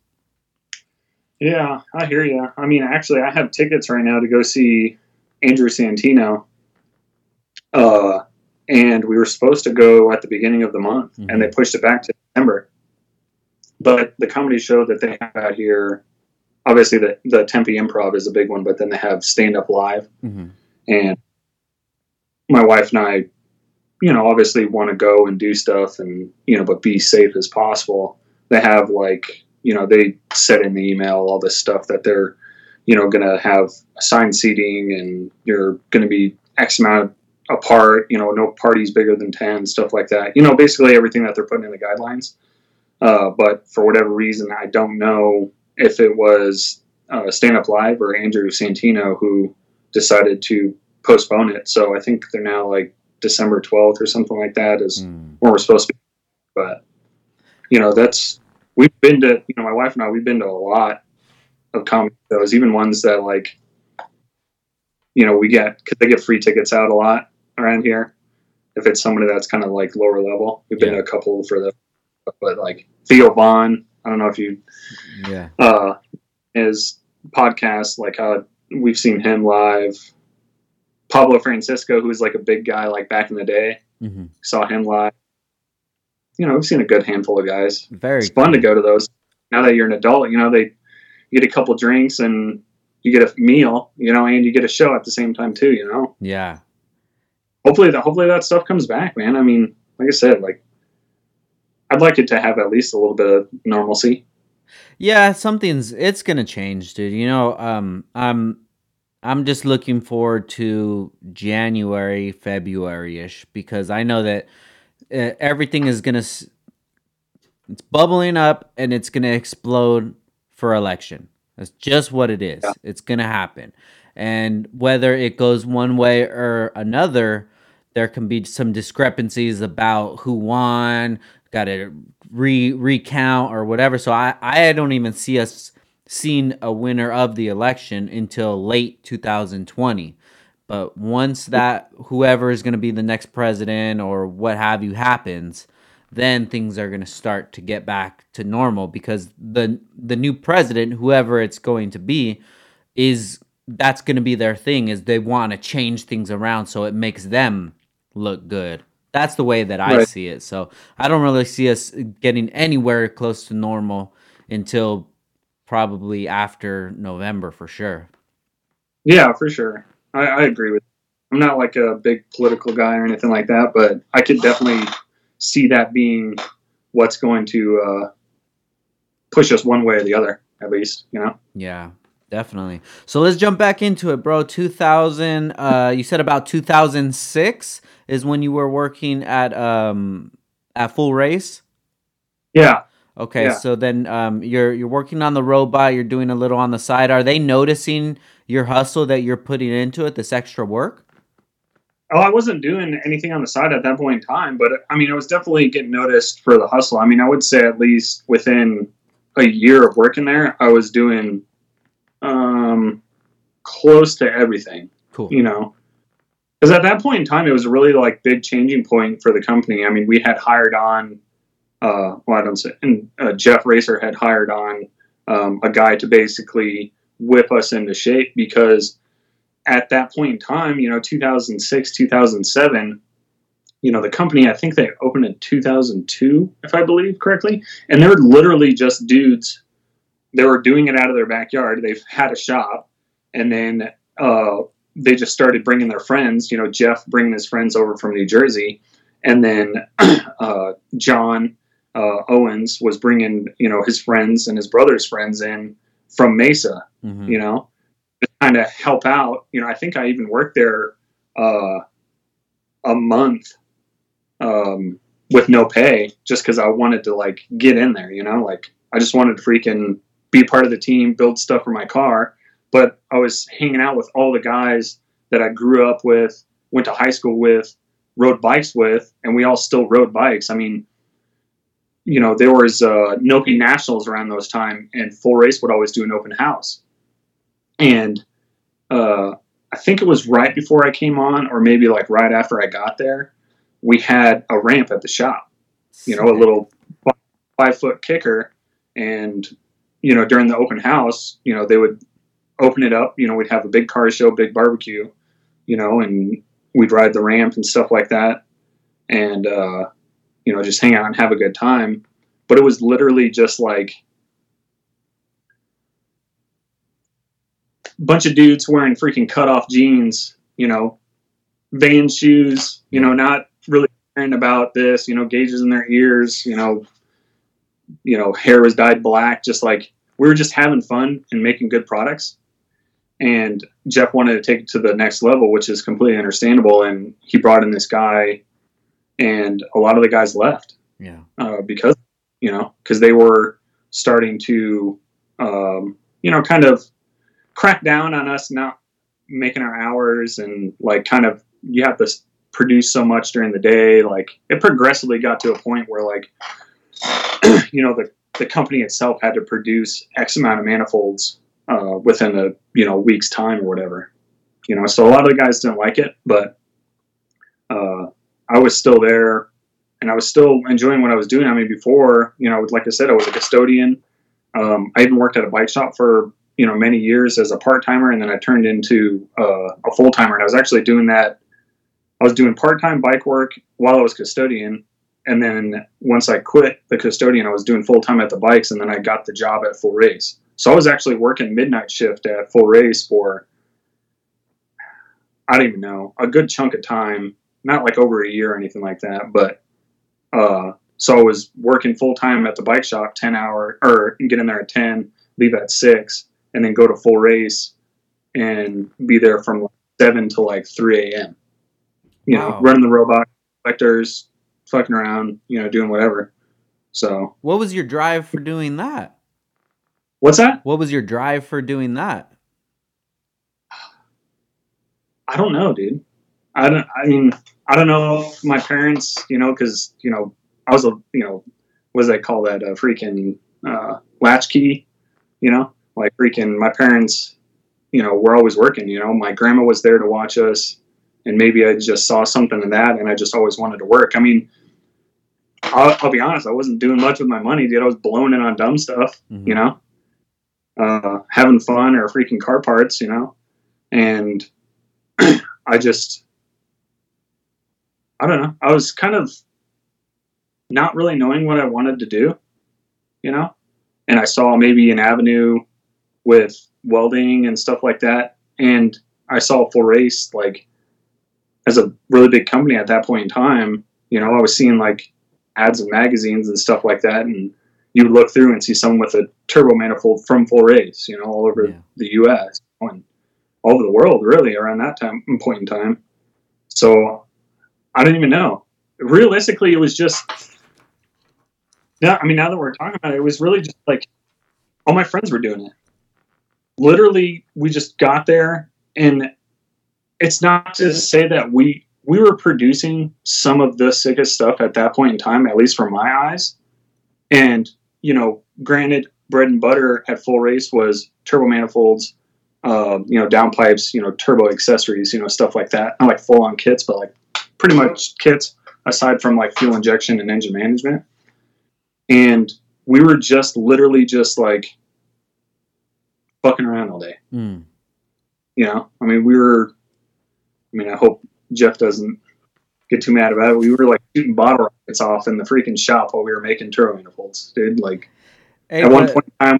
Yeah, I hear you. I mean, actually, I have tickets right now to go see Andrew Santino. And we were supposed to go at the beginning of the month, mm-hmm. and they pushed it back to December. But the comedy show that they have out here. Obviously, the Tempe Improv is a big one, but then they have Stand Up Live. Mm-hmm. And my wife and I, obviously want to go and do stuff and, but be safe as possible. They have they set in the email all this stuff that they're, going to have assigned seating and you're going to be X amount apart, no parties bigger than 10, stuff like that. Basically everything that they're putting in the guidelines. But for whatever reason, I don't know if it was Stand Up Live or Andrew Santino who decided to postpone it. So I think they're now like December 12th or something like that is where we're supposed to be. But, we've been to, my wife and I, we've been to a lot of comedy shows, even ones that we get, because they get free tickets out a lot around here. If it's somebody that's kind of like lower level, we've been to a couple for the, but like Theo Vaughn, I don't know if you, his podcast, we've seen him live. Pablo Francisco, who was like a big guy, back in the day, mm-hmm. saw him live. We've seen a good handful of guys. It's fun to go to those. Now that you're an adult, you get a couple drinks and you get a meal, and you get a show at the same time too, Yeah. Hopefully that stuff comes back, man. I mean, like I said, I'd like it to have at least a little bit of normalcy. Yeah, it's going to change, dude. I'm just looking forward to January, February-ish, because I know that everything is going to... It's bubbling up, and it's going to explode for election. That's just what it is. Yeah. It's going to happen. And whether it goes one way or another, there can be some discrepancies about who won... got to recount or whatever. So I don't even see us seeing a winner of the election until late 2020. But once that whoever is going to be the next president or what have you happens, then things are going to start to get back to normal because the new president, whoever it's going to be, that's going to be their thing is they want to change things around so it makes them look good. That's the way that I see it. So I don't really see us getting anywhere close to normal until probably after November for sure. Yeah, for sure. I agree with you. I'm not like a big political guy or anything like that, but I could definitely see that being what's going to push us one way or the other, at least, Yeah. Definitely. So let's jump back into it, bro. 2000, you said about 2006 is when you were working at Full Race? Yeah. Okay, yeah. So then you're working on the robot, you're doing a little on the side. Are they noticing your hustle that you're putting into it, this extra work? Oh, I wasn't doing anything on the side at that point in time, but I was definitely getting noticed for the hustle. I would say at least within a year of working there, I was doing... close to everything. Cool. Because at that point in time, it was a really big changing point for the company. We had hired on, Jeff Razor had hired on a guy to basically whip us into shape because at that point in time, 2006, 2007, you know, the company, I think they opened in 2002, if I believe correctly. And they're literally just dudes that were doing it out of their backyard. They've had a shop, and then they just started bringing their friends, you know, Jeff bringing his friends over from New Jersey. And then John Owens was bringing, you know, his friends and his brother's friends in from Mesa, mm-hmm. you know, to kind of help out. You know, I think I even worked there a month with no pay, just because I wanted to, like, get in there, you know, like I just wanted to freaking be part of the team, build stuff for my car. But I was hanging out with all the guys that I grew up with, went to high school with, rode bikes with, and we all still rode bikes. I mean, you know, there was NOPI Nationals around those time, and Full Race would always do an open house. And I think it was right before I came on, or maybe like right after I got there, we had a ramp at the shop, you know, a little 5-foot kicker. And, you know, during the open house, you know, they would open it up, you know, we'd have a big car show, big barbecue, you know, and we'd ride the ramp and stuff like that. And, you know, just hang out and have a good time. But it was literally just like a bunch of dudes wearing freaking cutoff jeans, you know, van shoes, you know, not really caring about this, you know, gauges in their ears, you know, hair was dyed black. Just like, we were just having fun and making good products. And Jeff wanted to take it to the next level, which is completely understandable. And he brought in this guy, and a lot of the guys left. Yeah. Because, you know, because they were starting to, you know, kind of crack down on us not making our hours, and like kind of, you have to produce so much during the day. Like, it progressively got to a point where, like, you know, the company itself had to produce X amount of manifolds within a, you know, week's time or whatever, you know. So a lot of the guys didn't like it, but I was still there, and I was still enjoying what I was doing. I mean, before, you know, like I said, I was a custodian. I even worked at a bike shop for, you know, many years as a part-timer, and then I turned into a full-timer. And I was actually doing that. I was doing part-time bike work while I was custodian. And then once I quit the custodian, I was doing full-time at the bikes, and then I got the job at Full Race. So I was actually working midnight shift at Full Race for, I don't even know, a good chunk of time. Not like over a year or anything like that, but so I was working full-time at the bike shop, 10 hour, or get in there at 10, leave at 6, and then go to Full Race and be there from like 7 to like 3 a.m. You know, running the robot collectors, fucking around, you know, doing whatever. So what was your drive for doing that? What's that? What was your drive for doing that? I don't know, dude. I don't know if my parents, you know, because, you know, I was a, you know, what does they call that? A freaking latchkey, you know, like freaking my parents, you know, were always working, you know. My grandma was there to watch us, and maybe I just saw something in that, and I just always wanted to work. I mean, I'll be honest, I wasn't doing much with my money, dude. I was blowing it on dumb stuff, mm-hmm. you know, having fun or freaking car parts, you know, and I just... I don't know. I was kind of not really knowing what I wanted to do, you know, and I saw maybe an avenue with welding and stuff like that. And I saw Full Race, like, as a really big company at that point in time. You know, I was seeing like ads in magazines and stuff like that. And you would look through and see someone with a turbo manifold from Full Race, you know, all over the US and all over the world, really, around that time point in time. So I don't even know. Realistically, it was just, yeah, I mean, now that we're talking about it, it was really just like all my friends were doing it. Literally, we just got there, and it's not to say that we were producing some of the sickest stuff at that point in time, at least from my eyes. And, you know, granted, bread and butter at Full Race was turbo manifolds, you know, downpipes, you know, turbo accessories, you know, stuff like that. Not like full on kits, but like pretty much kits, aside from like fuel injection and engine management. And we were just literally just like fucking around all day. Mm. You know, I mean, I hope Jeff doesn't get too mad about it. We were like shooting bottle rockets off in the freaking shop while we were making turbo manifolds, dude. Like, hey, at one point in time,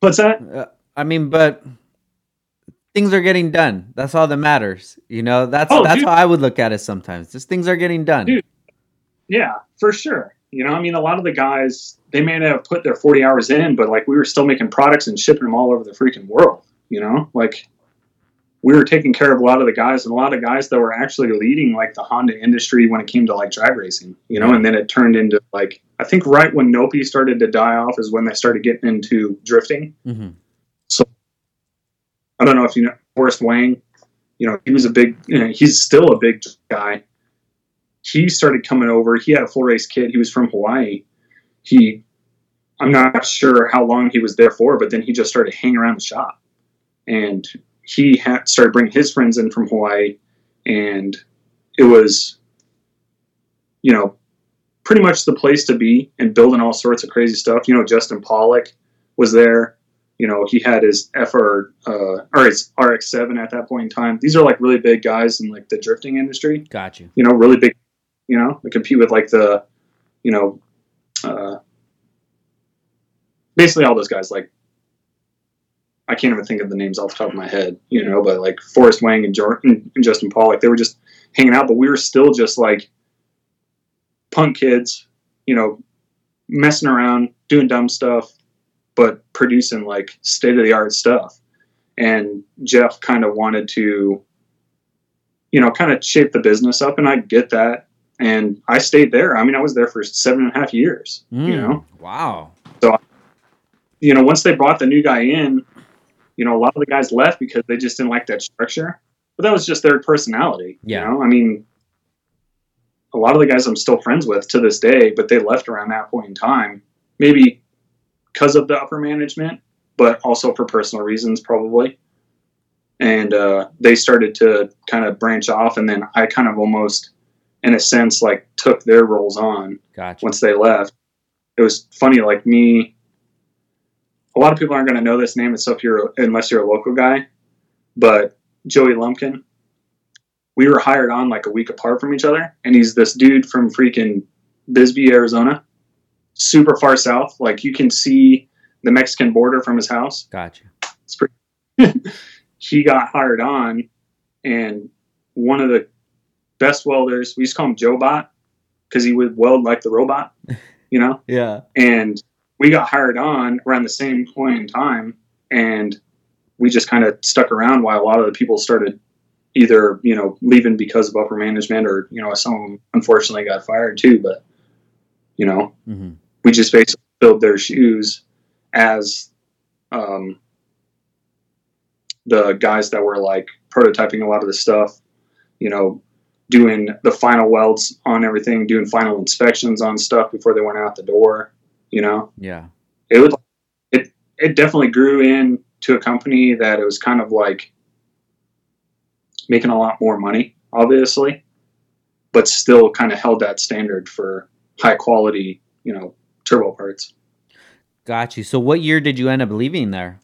what's that? I mean, but things are getting done. That's all that matters. You know, that's how I would look at it sometimes. Just things are getting done. Dude. Yeah, for sure. You know, I mean, a lot of the guys, they may not have put their 40 hours in, but like we were still making products and shipping them all over the freaking world. You know, like we were taking care of a lot of the guys, and a lot of guys that were actually leading like the Honda industry when it came to like drag racing, you know, and then it turned into like, I think right when NOPI started to die off is when they started getting into drifting. Mm-hmm. So I don't know if you know, Forrest Wang, you know, he was a big, you know, he's still a big guy. He started coming over. He had a full race kit. He was from Hawaii. I'm not sure how long he was there for, but then he just started hanging around the shop. And he started bringing his friends in from Hawaii. And it was, you know, pretty much the place to be and building all sorts of crazy stuff. You know, Justin Pollock was there. You know, he had his his RX-7 at that point in time. These are like really big guys in like the drifting industry. Got you. You know, really big, you know, they compete with like the, you know, basically all those guys, like, I can't even think of the names off the top of my head, you know, but like Forrest Wang and Justin Pollock, they were just hanging out, but we were still just like punk kids, you know, messing around, doing dumb stuff, but producing like state-of-the-art stuff. And Jeff kind of wanted to, you know, kind of shape the business up, and I get that. And I stayed there. I mean, I was there for 7.5 years, you know? Wow. So, you know, once they brought the new guy in, you know, a lot of the guys left because they just didn't like that structure, but that was just their personality. Yeah. You know, I mean, a lot of the guys I'm still friends with to this day, but they left around that point in time, maybe because of the upper management, but also for personal reasons probably. And, they started to kind of branch off, and then I kind of almost, in a sense, like took their roles on. Gotcha. Once they left. It was funny, like me, a lot of people aren't going to know this name unless you're a local guy, but Joey Lumpkin, we were hired on like a week apart from each other. And he's this dude from freaking Bisbee, Arizona, super far south. Like you can see the Mexican border from his house. Gotcha. It's pretty. He got hired on, and one of the best welders, we used to call him Joe Bot because he would weld like the robot, you know? Yeah. And we got hired on around the same point in time, and we just kind of stuck around while a lot of the people started either, you know, leaving because of upper management, or, you know, some of them unfortunately got fired too. But, you know, we just basically filled their shoes as the guys that were like prototyping a lot of the stuff, you know, doing the final welds on everything, doing final inspections on stuff before they went out the door. You know, yeah, it definitely grew into a company that it was kind of like making a lot more money, obviously, but still kind of held that standard for high quality, you know, turbo parts. Got you. So what year did you end up leaving there?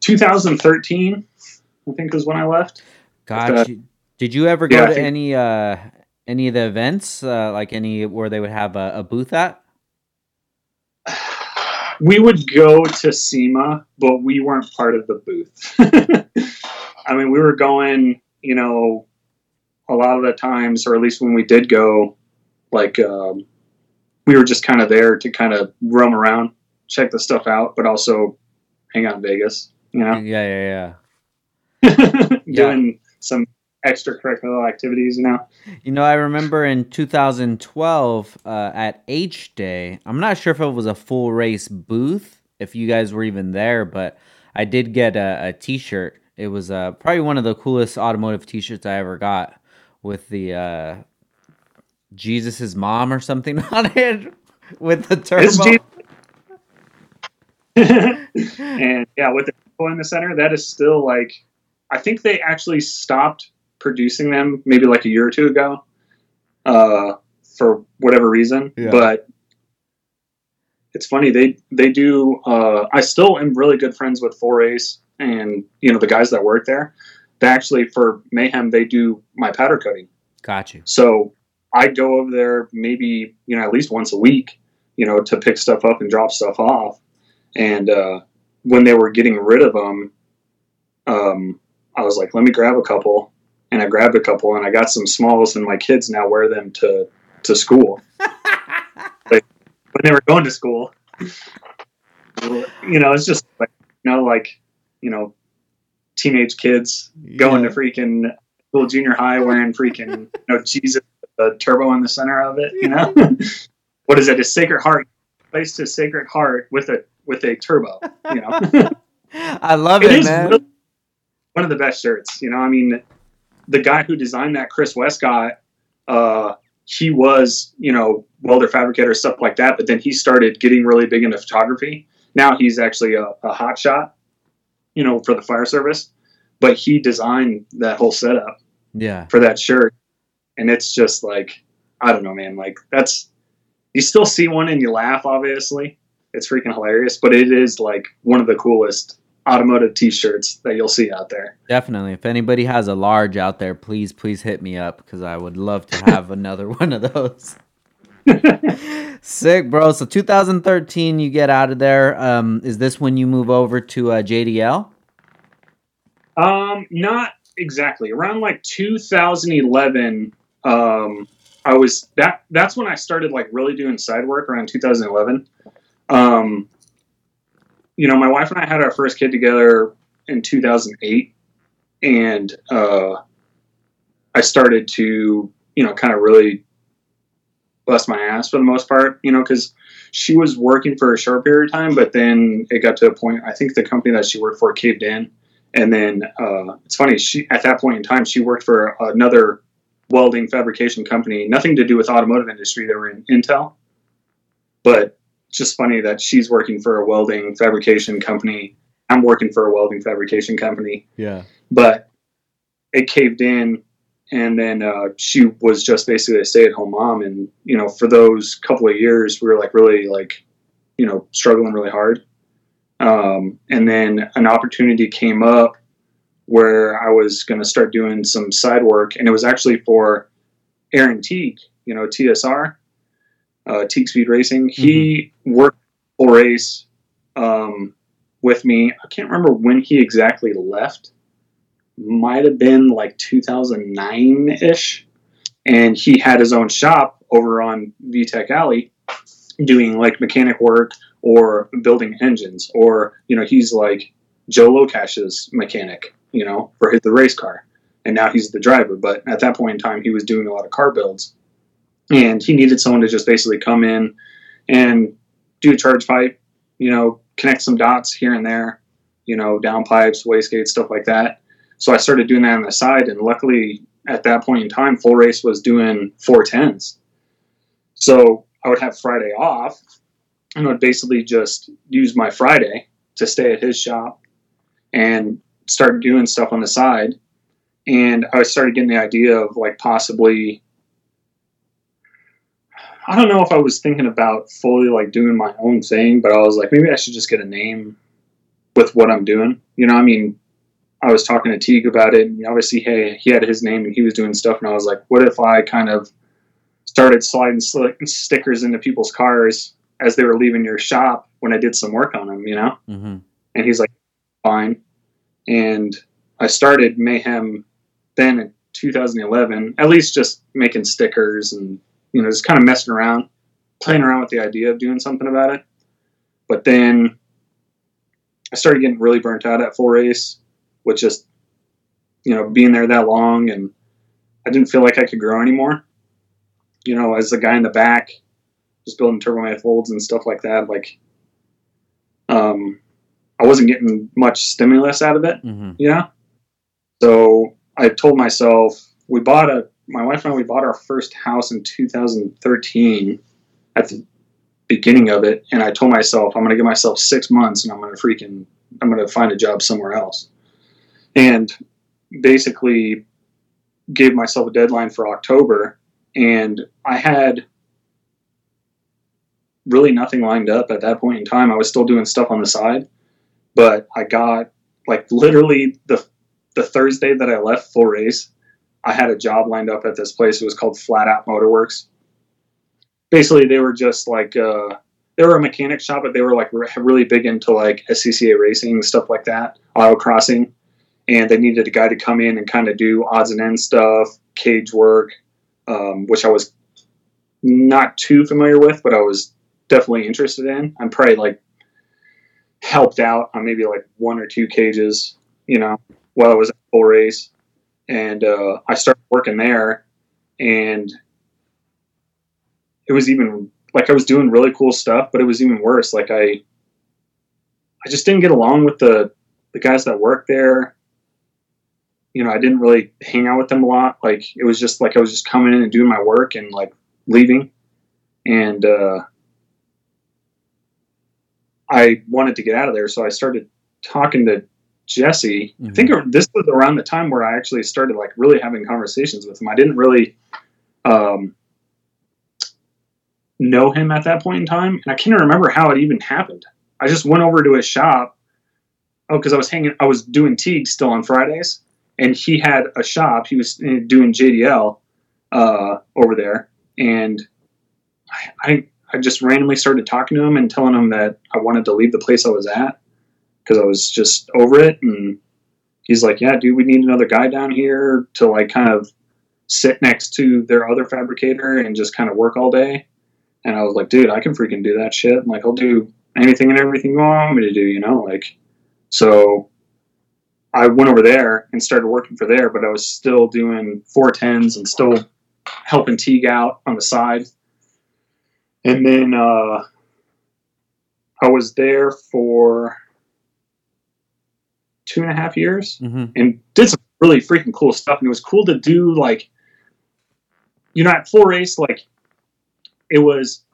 2013, I think is when I left. Got you. Did you ever go to any of the events, like any where they would have a booth at? We would go to SEMA, but we weren't part of the booth. I mean, we were going, you know, a lot of the times, or at least when we did go, like we were just kind of there to kind of roam around, check the stuff out, but also hang out in Vegas, you know? Yeah. Doing some extracurricular activities, you know? You know, I remember in 2012 at H Day, I'm not sure if it was a full race booth, if you guys were even there, but I did get a t-shirt. It was probably one of the coolest automotive t-shirts I ever got, with the Jesus's mom or something on it with the turbo. And yeah, with the turbo in the center, that is still like, I think they actually stopped producing them maybe like a year or two ago, for whatever reason. Yeah. But it's funny, they do, I still am really good friends with Four Ace and, you know, the guys that work there. They actually, for Mayhem, they do my powder coating. Got you. So I go over there maybe, at least once a week, to pick stuff up and drop stuff off. And when they were getting rid of them, I was like, let me grab a couple. And I grabbed a couple, and I got some smalls, and my kids now wear them to school. Like, when they were going to school. It's just like, teenage kids going to freaking little junior high wearing freaking Jesus, the turbo in the center of it. What is it? A Sacred Heart. Placed a Sacred Heart with a turbo. I love it man. Really one of the best shirts. The guy who designed that, Chris Westcott, he was, welder, fabricator, stuff like that. But then he started getting really big into photography. Now he's actually a hot shot, for the fire service. But he designed that whole setup for that shirt. And it's just like, I don't know, man, like you still see one and you laugh, obviously. It's freaking hilarious. But it is like one of the coolest automotive t-shirts that you'll see out there. Definitely. If anybody has a large out there, please hit me up, because I would love to have another one of those. Sick, bro. So 2013 you get out of there. Is this when you move over to JDL? Not exactly. Around like 2011, I was that's when I started like really doing side work, around 2011. My wife and I had our first kid together in 2008, and I started to, kind of really bust my ass for the most part, because she was working for a short period of time, but then it got to a point, I think the company that she worked for caved in. And then it's funny, she, at that point in time, she worked for another welding fabrication company, nothing to do with automotive industry. They were in Intel, but just funny that she's working for a welding fabrication company. I'm working for a welding fabrication company. Yeah. But it caved in, and then she was just basically a stay-at-home mom. And, for those couple of years, we were like really like, struggling really hard. And then an opportunity came up where I was going to start doing some side work. And it was actually for Aaron Teague, TSR. Teague Speed Racing. He worked Full Race with me. I can't remember when he exactly left. Might have been like 2009-ish. And he had his own shop over on VTech Alley doing like mechanic work or building engines. Or, he's like Joe Locash's mechanic, for the race car. And now he's the driver. But at that point in time, he was doing a lot of car builds. And he needed someone to just basically come in and do a charge pipe, connect some dots here and there, down pipes, wastegates, stuff like that. So I started doing that on the side. And luckily, at that point in time, Full Race was doing 410s. So I would have Friday off, and I would basically just use my Friday to stay at his shop and start doing stuff on the side. And I started getting the idea of like possibly, I don't know if I was thinking about fully like doing my own thing, but I was like, maybe I should just get a name with what I'm doing. I was talking to Teague about it, and obviously, hey, he had his name and he was doing stuff. And I was like, what if I kind of started sliding stickers into people's cars as they were leaving your shop when I did some work on them, And he's like, fine. And I started Mayhem then in 2011, at least just making stickers and, just kind of messing around, playing around with the idea of doing something about it. But then I started getting really burnt out at Full Race with just, being there that long. And I didn't feel like I could grow anymore. As the guy in the back, just building turbo manifolds and stuff like that, like, I wasn't getting much stimulus out of it, So I told myself, my wife and I, we bought our first house in 2013 at the beginning of it. And I told myself, I'm going to give myself 6 months and I'm going to find a job somewhere else. And basically gave myself a deadline for October. And I had really nothing lined up at that point in time. I was still doing stuff on the side, but I got like literally the the Thursday that I left Full Race, I had a job lined up at this place. It was called Flat Out Motorworks. Basically, they were just like, they were a mechanic shop, but they were like really big into like SCCA racing and stuff like that, autocrossing. And they needed a guy to come in and kind of do odds and ends stuff, cage work, which I was not too familiar with, but I was definitely interested in. I'm probably like helped out on maybe like one or two cages, you know, while I was at Full Race. And I started working there, and it was even like I was doing really cool stuff, but it was even worse. Like I just didn't get along with the guys that worked there. You know, I didn't really hang out with them a lot. Like it was just like I was just coming in and doing my work and like leaving. And I wanted to get out of there, so I started talking to Jesse. Mm-hmm. I think this was around the time where I actually started like really having conversations with him. I didn't really know him at that point in time, and I can't remember how it even happened. I just went over to his shop. Oh, because I was doing Teague still on Fridays, and he had a shop. He was doing JDL over there, and I just randomly started talking to him and telling him that I wanted to leave the place I was at because I was just over it. And he's like, "Yeah, dude, we need another guy down here to like kind of sit next to their other fabricator and just kind of work all day." And I was like, "Dude, I can freaking do that shit. I'm like, I'll do anything and everything you want me to do, you know, like." So I went over there and started working for there, but I was still doing 410s and still helping Teague out on the side. And then I was there for 2.5 years, mm-hmm. and did some really freaking cool stuff. And it was cool to do, like, you know, at Full Race, like, it was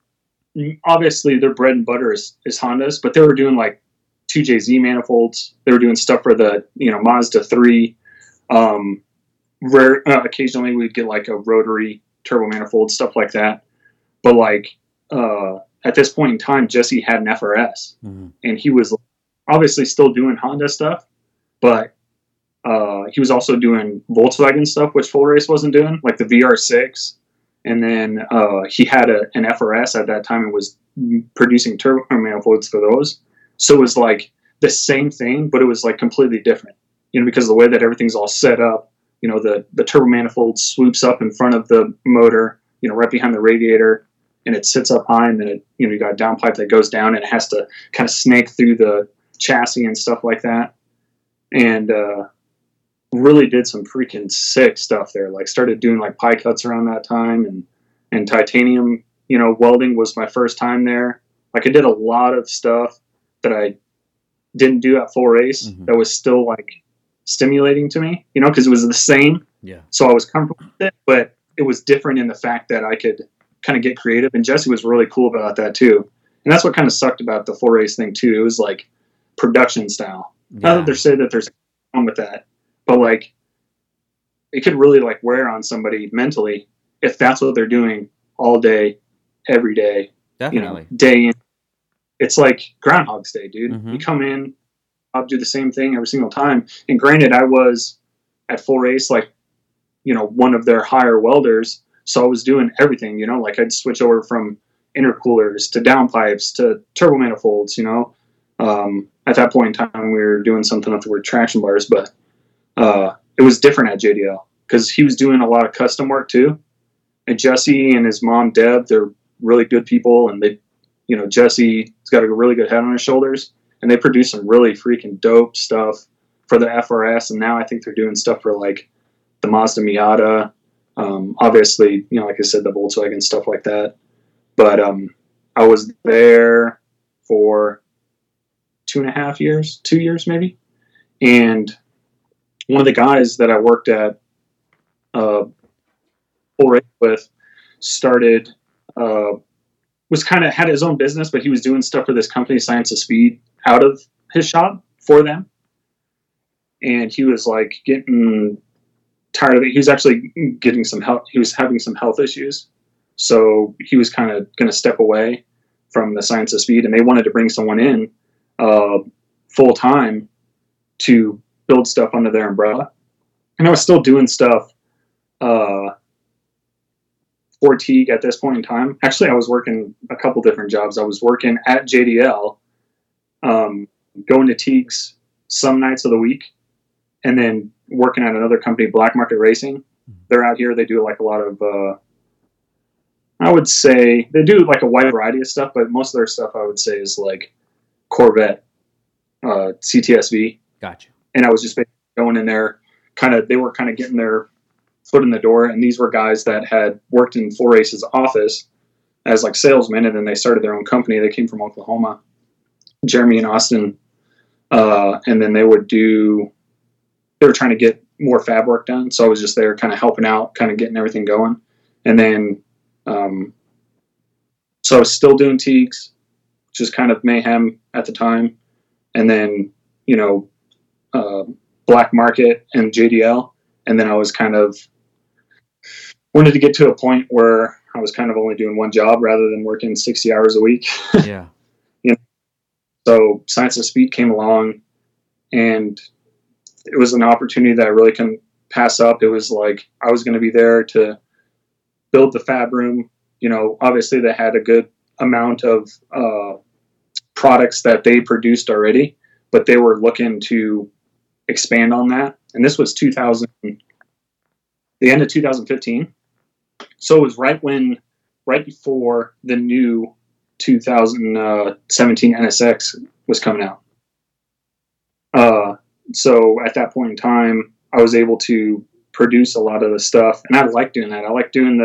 obviously their bread and butter is Hondas, but they were doing like 2JZ manifolds. They were doing stuff for the, you know, Mazda 3. Occasionally we'd get like a rotary turbo manifold, stuff like that. But like at this point in time, Jesse had an FRS, mm-hmm. and he was obviously still doing Honda stuff, but he was also doing Volkswagen stuff, which Full Race wasn't doing, like the VR6. And then he had an FRS at that time and was producing turbo manifolds for those. So it was like the same thing, but it was like completely different, you know, because of the way that everything's all set up. You know, the turbo manifold swoops up in front of the motor, you know, right behind the radiator, and it sits up high, and then it, you know, you got a downpipe that goes down, and it has to kind of snake through the chassis and stuff like that. And really did some freaking sick stuff there. Like started doing like pie cuts around that time, and titanium, you know, welding was my first time there. Like I did a lot of stuff that I didn't do at Full Race, mm-hmm. that was still like stimulating to me, you know, because it was the same. Yeah. So I was comfortable with it, but it was different in the fact that I could kind of get creative. And Jesse was really cool about that too. And that's what kind of sucked about the Full Race thing too. It was like production style. Yeah. Not that they say that there's nothing wrong with that, but like it could really like wear on somebody mentally if that's what they're doing all day, every day. Definitely. You know, day in. It's like Groundhog's Day, dude. Mm-hmm. You come in, I'll do the same thing every single time. And granted, I was at Full Race, like, you know, one of their higher welders. So I was doing everything, you know, like I'd switch over from intercoolers to downpipes to turbo manifolds, you know. At that point in time, we were doing something with the word traction bars, but it was different at JDL because he was doing a lot of custom work too. And Jesse and his mom, Deb, they're really good people, and they, you know, Jesse's got a really good head on his shoulders, and they produce some really freaking dope stuff for the FRS. And now I think they're doing stuff for like the Mazda Miata. Obviously, you know, like I said, the Volkswagen, stuff like that. But I was there for 2.5 years, 2 years maybe. And one of the guys that I worked at Full Race with started, was kind of had his own business, but he was doing stuff for this company, ScienceofSpeed, out of his shop for them. And he was like getting tired of it. He was actually getting some help. He was having some health issues. So he was kind of going to step away from the ScienceofSpeed, and they wanted to bring someone in full time to build stuff under their umbrella. and I was still doing stuff for Teague at this point in time. Actually, I was working a couple different jobs. I was working at JDL, going to Teague's some nights of the week, and then working at another company, Black Market Racing. They're out here. They do like a lot of, I would say they do like a wide variety of stuff, but most of their stuff I would say is like Corvette, CTSV. Gotcha. And I was just going in there, they were getting their foot in the door. And these were guys that had worked in Full Race's office as like salesmen. And then they started their own company. They came from Oklahoma, Jeremy and Austin. And then they were trying to get more fab work done. So I was just there kind of helping out, kind of getting everything going. And then, so I was still doing Teagues, just kind of Mayhem at the time. And then, Black Market and JDL. And then I was kind of wanted to get to a point where I was kind of only doing one job rather than working 60 hours a week. Yeah. So Science of Speed came along, and it was an opportunity that I really couldn't pass up. It was like, I was going to be there to build the fab room. Obviously they had a good amount of, products that they produced already, but they were looking to expand on that. And this was the end of 2015. So it was right before the new 2017 NSX was coming out. So at that point in time, I was able to produce a lot of the stuff, and I like doing that. I like doing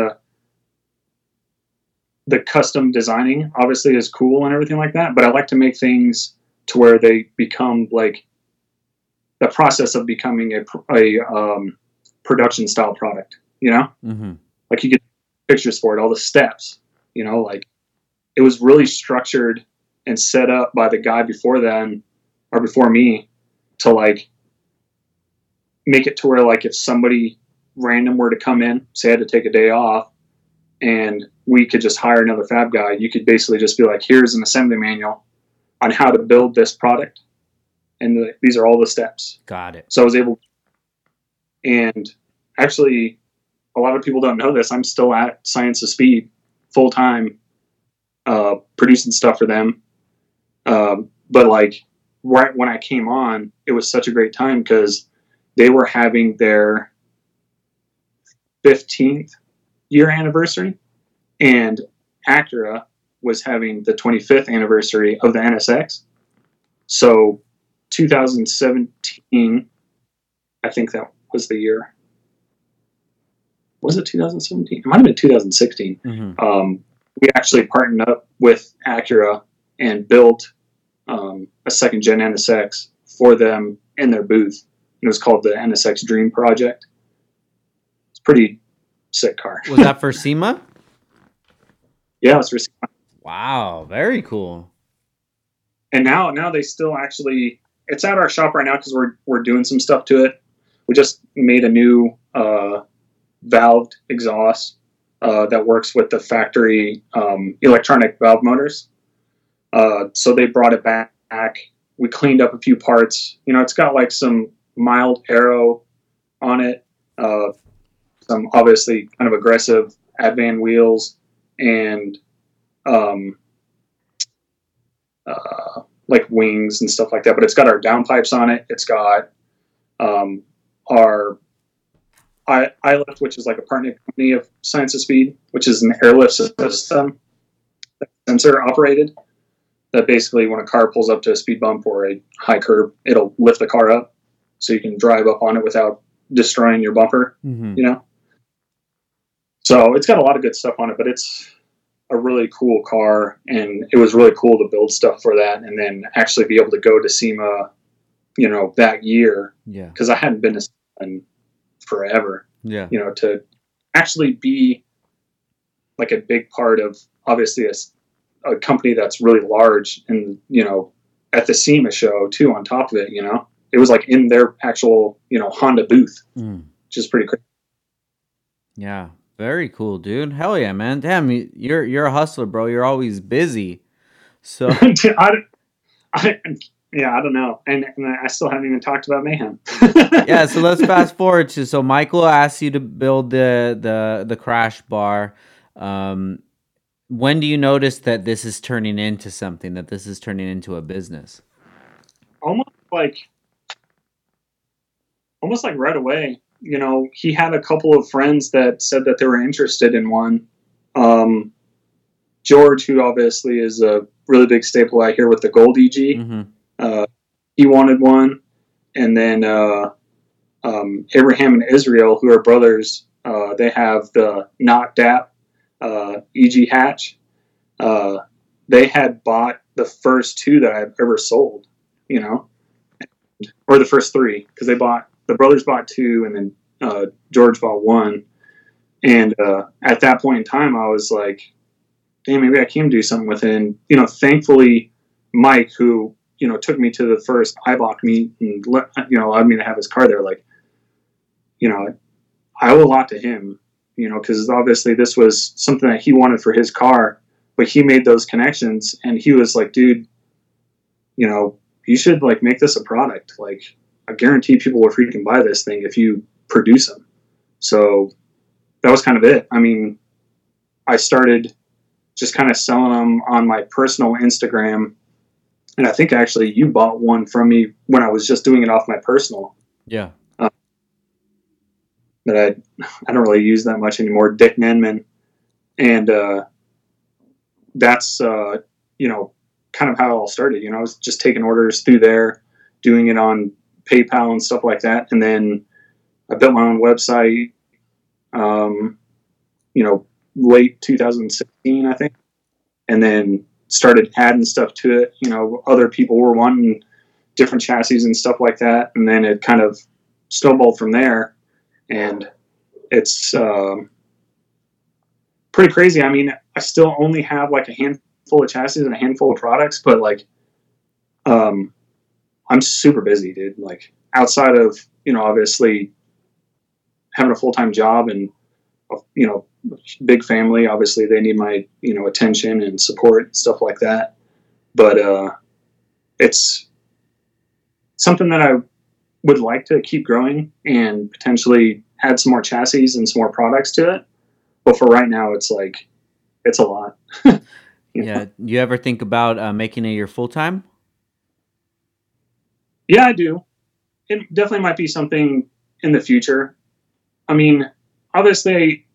the custom designing, obviously, is cool and everything like that, but I like to make things to where they become like the process of becoming a production style product, mm-hmm. Like you get pictures for it, all the steps, like it was really structured and set up by the guy before then or before me, to like make it to where like if somebody random were to come in, say I had to take a day off and we could just hire another fab guy, you could basically just be like, here's an assembly manual on how to build this product. And these are all the steps. Got it. So I was able, and actually a lot of people don't know this. I'm still at Science of Speed full time, producing stuff for them. But like, right when I came on, it was such a great time because they were having their 15th year anniversary, and Acura was having the 25th anniversary of the NSX. So 2017, I think that was the year. Was it 2017? It might have been 2016. Mm-hmm. We actually partnered up with Acura and built a second gen NSX for them in their booth. It was called the NSX Dream Project. It's a pretty sick car. Was that for SEMA? Yeah, it was for SEMA. Wow, very cool. And now they still actually, it's at our shop right now because we're doing some stuff to it. We just made a new valved exhaust that works with the factory electronic valve motors. So they brought it back. We cleaned up a few parts. It's got like some mild aero on it, some obviously kind of aggressive Advan wheels, and like wings and stuff like that. But it's got our downpipes on it. It's got our iLift, which is like a partner company of Science of Speed, which is an airlift system that's sensor operated. That basically when a car pulls up to a speed bump or a high curb, it'll lift the car up so you can drive up on it without destroying your bumper, mm-hmm. So it's got a lot of good stuff on it, but it's a really cool car, and it was really cool to build stuff for that and then actually be able to go to SEMA, that year. Yeah. Because I hadn't been to SEMA in forever. Yeah. To actually be like a big part of obviously a company that's really large, and at the SEMA show too on top of it, it was like in their actual Honda booth, which is pretty crazy. Yeah, very cool, dude. Hell yeah, man. Damn, you're a hustler, bro. You're always busy. So I Yeah, I don't know. And I still haven't even talked about Mayhem. Yeah, so let's fast forward to, so Michael asked you to build the crash bar. When do you notice that this is turning into something, that this is turning into a business? Almost like right away. You know, he had a couple of friends that said that they were interested in one. George, who obviously is a really big staple out here with the Gold EG. Mm-hmm. He wanted one, and then Abraham and Israel, who are brothers, they have the Knocked App EG hatch. They had bought the first two that I've ever sold, you know, or the first three, because they bought, the brothers bought two, and then George bought one. And at that point in time, I was like, "Damn, maybe I can do something with it." And you know, thankfully, Mike, who you know, took me to the first Eibach meet and allowed me to have his car there. Like, you know, I owe a lot to him, you know, because obviously this was something that he wanted for his car, but he made those connections and he was like, dude, you know, you should like make this a product. Like, I guarantee people will freaking buy this thing if you produce them. So that was kind of it. I mean, I started just kind of selling them on my personal Instagram. And I think actually you bought one from me when I was just doing it off my personal. Yeah. That I don't really use that much anymore. Dick Nenman. And that's, you know, kind of how it all started. You know, I was just taking orders through there, doing it on PayPal and stuff like that. And then I built my own website, you know, late 2016, I think. And then started adding stuff to it. You know, other people were wanting different chassis and stuff like that. And then it kind of snowballed from there. And it's pretty crazy. I mean, I still only have like a handful of chassis and a handful of products, but like I'm super busy, dude. Like outside of, you know, obviously having a full-time job and, you know, big family, obviously they need my, you know, attention and support and stuff like that. But it's something that I would like to keep growing and potentially add some more chassis and some more products to it. But for right now, it's like, it's a lot. You know? You ever think about making it your full-time? Yeah, I do. It definitely might be something in the future. I mean, obviously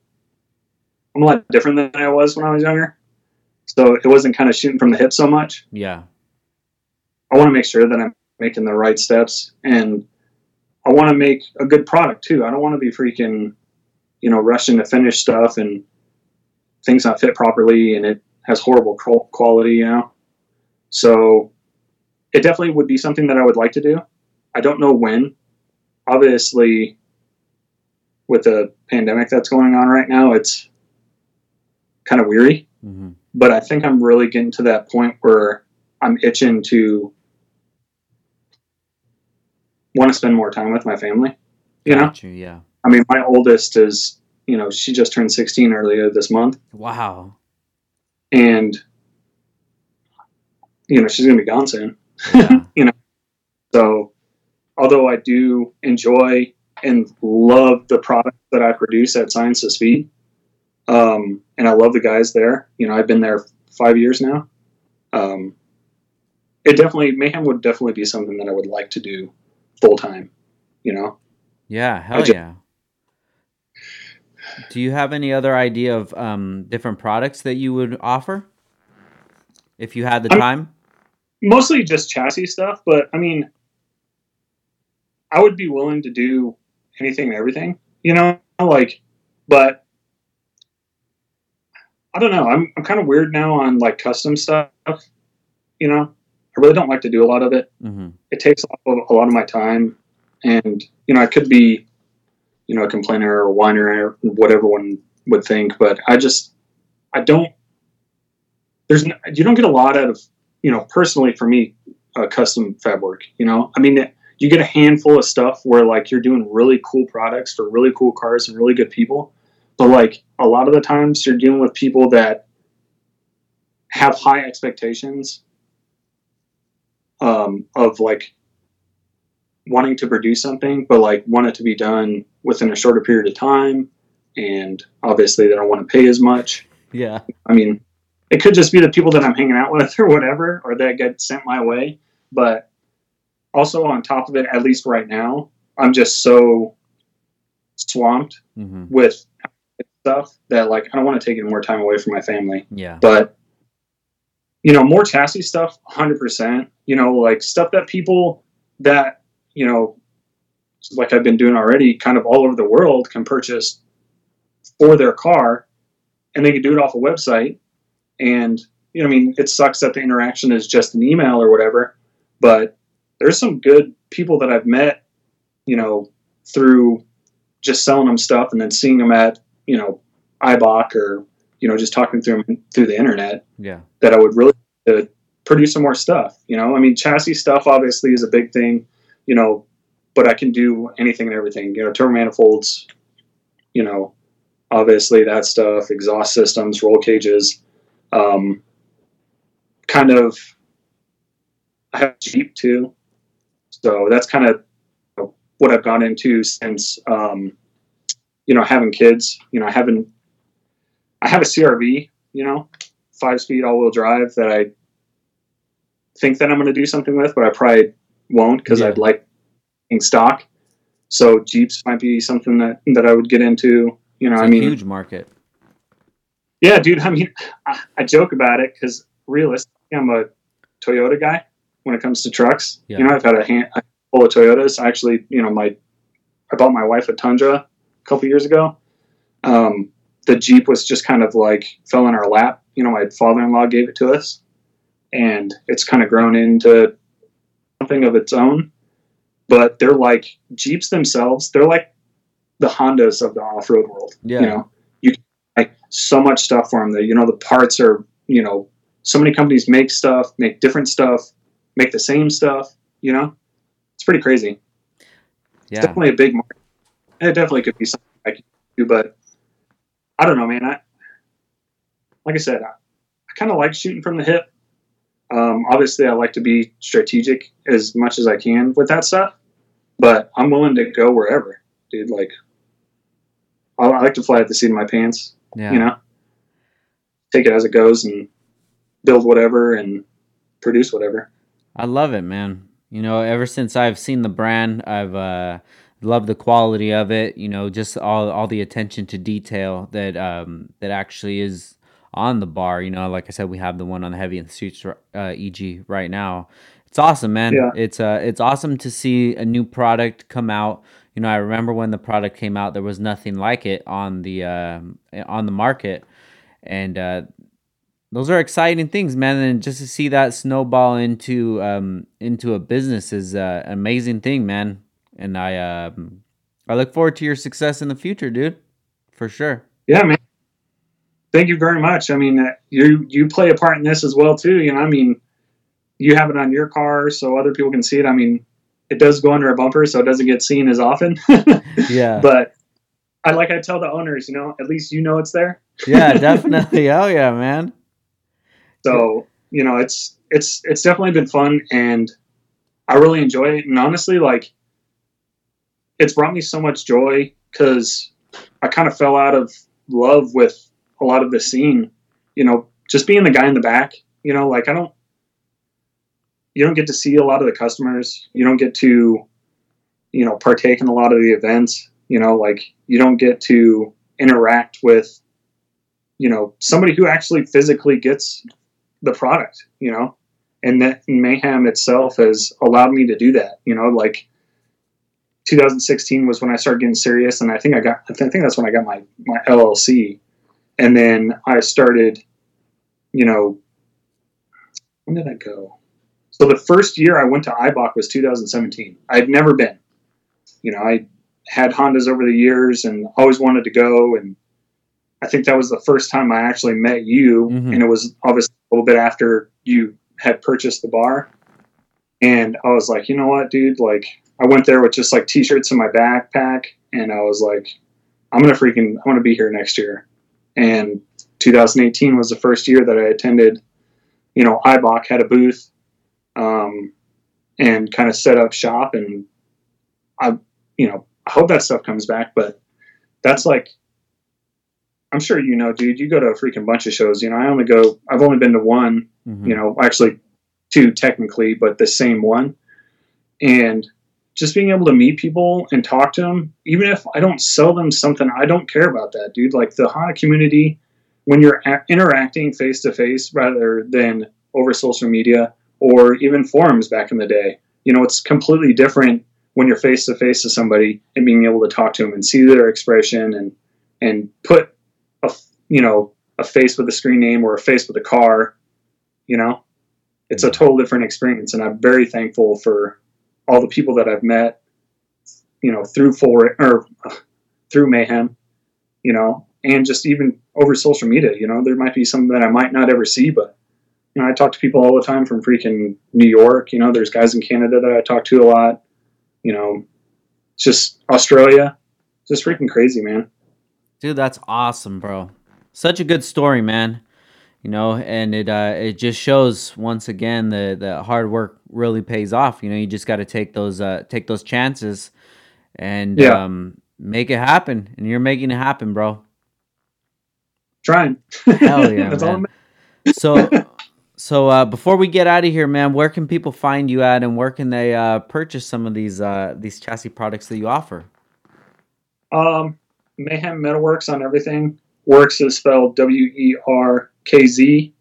I'm a lot different than I was when I was younger. So it wasn't kind of shooting from the hip so much. Yeah. I want to make sure that I'm making the right steps, and I want to make a good product too. I don't want to be freaking, you know, rushing to finish stuff and things not fit properly and it has horrible quality, you know? So it definitely would be something that I would like to do. I don't know when. Obviously with the pandemic that's going on right now, it's kind of weary, mm-hmm. but I think I'm really getting to that point where I'm itching to want to spend more time with my family, you know? Yeah. I mean, my oldest is, you know, she just turned 16 earlier this month. Wow. And, you know, she's going to be gone soon, yeah. You know? So although I do enjoy and love the product that I produce at ScienceofSpeed, and I love the guys there. You know, I've been there 5 years now. Mayhem would definitely be something that I would like to do full time, you know? Yeah. Hell yeah. Do you have any other idea of, different products that you would offer if you had the time? Mostly just chassis stuff, but I mean, I would be willing to do anything and everything, you know, like, but I don't know. I'm kind of weird now on like custom stuff, you know. I really don't like to do a lot of it. Mm-hmm. It takes a lot of my time, and you know, I could be, you know, a complainer or a whiner or whatever one would think, but you don't get a lot out of, you know, personally for me, custom fab work, you know. I mean, you get a handful of stuff where like you're doing really cool products for really cool cars and really good people. But like a lot of the times you're dealing with people that have high expectations of like wanting to produce something, but like want it to be done within a shorter period of time. And obviously they don't want to pay as much. Yeah. I mean, it could just be the people that I'm hanging out with or whatever, or that get sent my way. But also on top of it, at least right now, I'm just so swamped with stuff that like, I don't want to take any more time away from my family. Yeah. But you know, more chassis stuff, 100%, you know, like stuff that people that, you know, like I've been doing already kind of all over the world can purchase for their car, and they can do it off a website. And, you know, I mean, it sucks that the interaction is just an email or whatever, but there's some good people that I've met, you know, through just selling them stuff and then seeing them at, you know, Eibach or, you know, just talking through them through the internet. Yeah. That I would really produce some more stuff, you know, I mean, chassis stuff obviously is a big thing, you know, but I can do anything and everything, you know, turbo manifolds, you know, obviously that stuff, exhaust systems, roll cages, kind of, I have a Jeep too. So that's kind of what I've gone into since, you know, having kids, you know, I have a CRV, you know, 5-speed all-wheel drive that I think that I'm going to do something with, but I probably won't because I'd like in stock. So Jeeps might be something that I would get into. You know, it's huge market. Yeah, dude. I mean, I joke about it because realistically, I'm a Toyota guy when it comes to trucks. Yeah. You know, I've had a handful of Toyotas. Actually, you know, I bought my wife a Tundra a couple years ago. The Jeep was just kind of like fell in our lap. You know, my father-in-law gave it to us, and it's kind of grown into something of its own. But they're like Jeeps themselves. They're like the Hondas of the off-road world. Yeah. You know, you can like so much stuff for them that, you know, the parts are, you know, so many companies make stuff, make different stuff, make the same stuff, you know, it's pretty crazy. Yeah. It's definitely a big market. It definitely could be something I could do, but I don't know, man. Like I said, I kind of like shooting from the hip. Obviously I like to be strategic as much as I can with that stuff, but I'm willing to go wherever, dude. Like I like to fly at the seat of my pants, you know, take it as it goes and build whatever and produce whatever. I love it, man. You know, ever since I've seen the brand, I've, love the quality of it, you know, just all the attention to detail that that actually is on the bar. You know, like I said, we have the one on the Heavy and Streets EG right now. It's awesome, man. Yeah. It's awesome to see a new product come out. You know, I remember when the product came out, there was nothing like it on the market, and those are exciting things, man. And just to see that snowball into a business is an amazing thing, man. And I look forward to your success in the future, dude, for sure. Yeah, man. Thank you very much. I mean, you play a part in this as well, too. You know, I mean, you have it on your car so other people can see it. I mean, it does go under a bumper, so it doesn't get seen as often. Yeah. But I tell the owners, you know, at least you know it's there. Yeah, definitely. Oh, yeah, man. So, you know, it's definitely been fun, and I really enjoy it. And honestly, like, it's brought me so much joy because I kind of fell out of love with a lot of the scene, you know, just being the guy in the back, you know, like you don't get to see a lot of the customers. You don't get to, you know, partake in a lot of the events, you know, like you don't get to interact with, you know, somebody who actually physically gets the product, you know, and that Mayhem itself has allowed me to do that, you know, like, 2016 was when I started getting serious, and I think that's when I got my LLC, and then I started, you know, when did I go? So the first year I went to Eibach was 2017. I'd never been, you know, I had Hondas over the years and always wanted to go, and I think that was the first time I actually met you, and it was obviously a little bit after you had purchased the bar, and I was like, you know what, dude, like. I went there with just like t-shirts in my backpack, and I was like, I'm going to be here next year. And 2018 was the first year that I attended, you know, Eibach had a booth. and kind of set up shop. And I hope that stuff comes back, but that's like, I'm sure, dude, you go to a freaking bunch of shows, I've only been to one, mm-hmm. Actually two technically, but the same one. And just being able to meet people and talk to them, even if I don't sell them something, I don't care about that, dude. Like the Honda community, when you're interacting face to face rather than over social media or even forums back in the day, it's completely different when you're face to face to somebody and being able to talk to them and see their expression and put a face with a screen name or a face with a car, it's a total different experience. And I'm very thankful for all the people that I've met, through Mayhem, and just even over social media, there might be some that I might not ever see, but I talk to people all the time from freaking New York. There's guys in Canada that I talk to a lot, just Australia, just freaking crazy, man. Dude, that's awesome, bro. Such a good story, man. And it just shows once again the hard work really pays off. You just got to take those chances and make it happen. And you're making it happen, bro. Trying. Hell yeah, that's man. All So before we get out of here, man, where can people find you at, and where can they purchase some of these chassis products that you offer? Mayhem Metalwerkz on everything. Works is spelled WERKZ,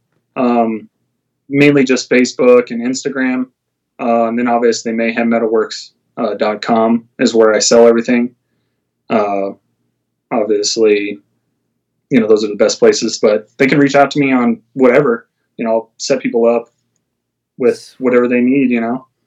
mainly just Facebook and Instagram. And then obviously mayhemmetalwerkz.com is where I sell everything. Obviously, those are the best places, but they can reach out to me on whatever, I'll set people up with whatever they need,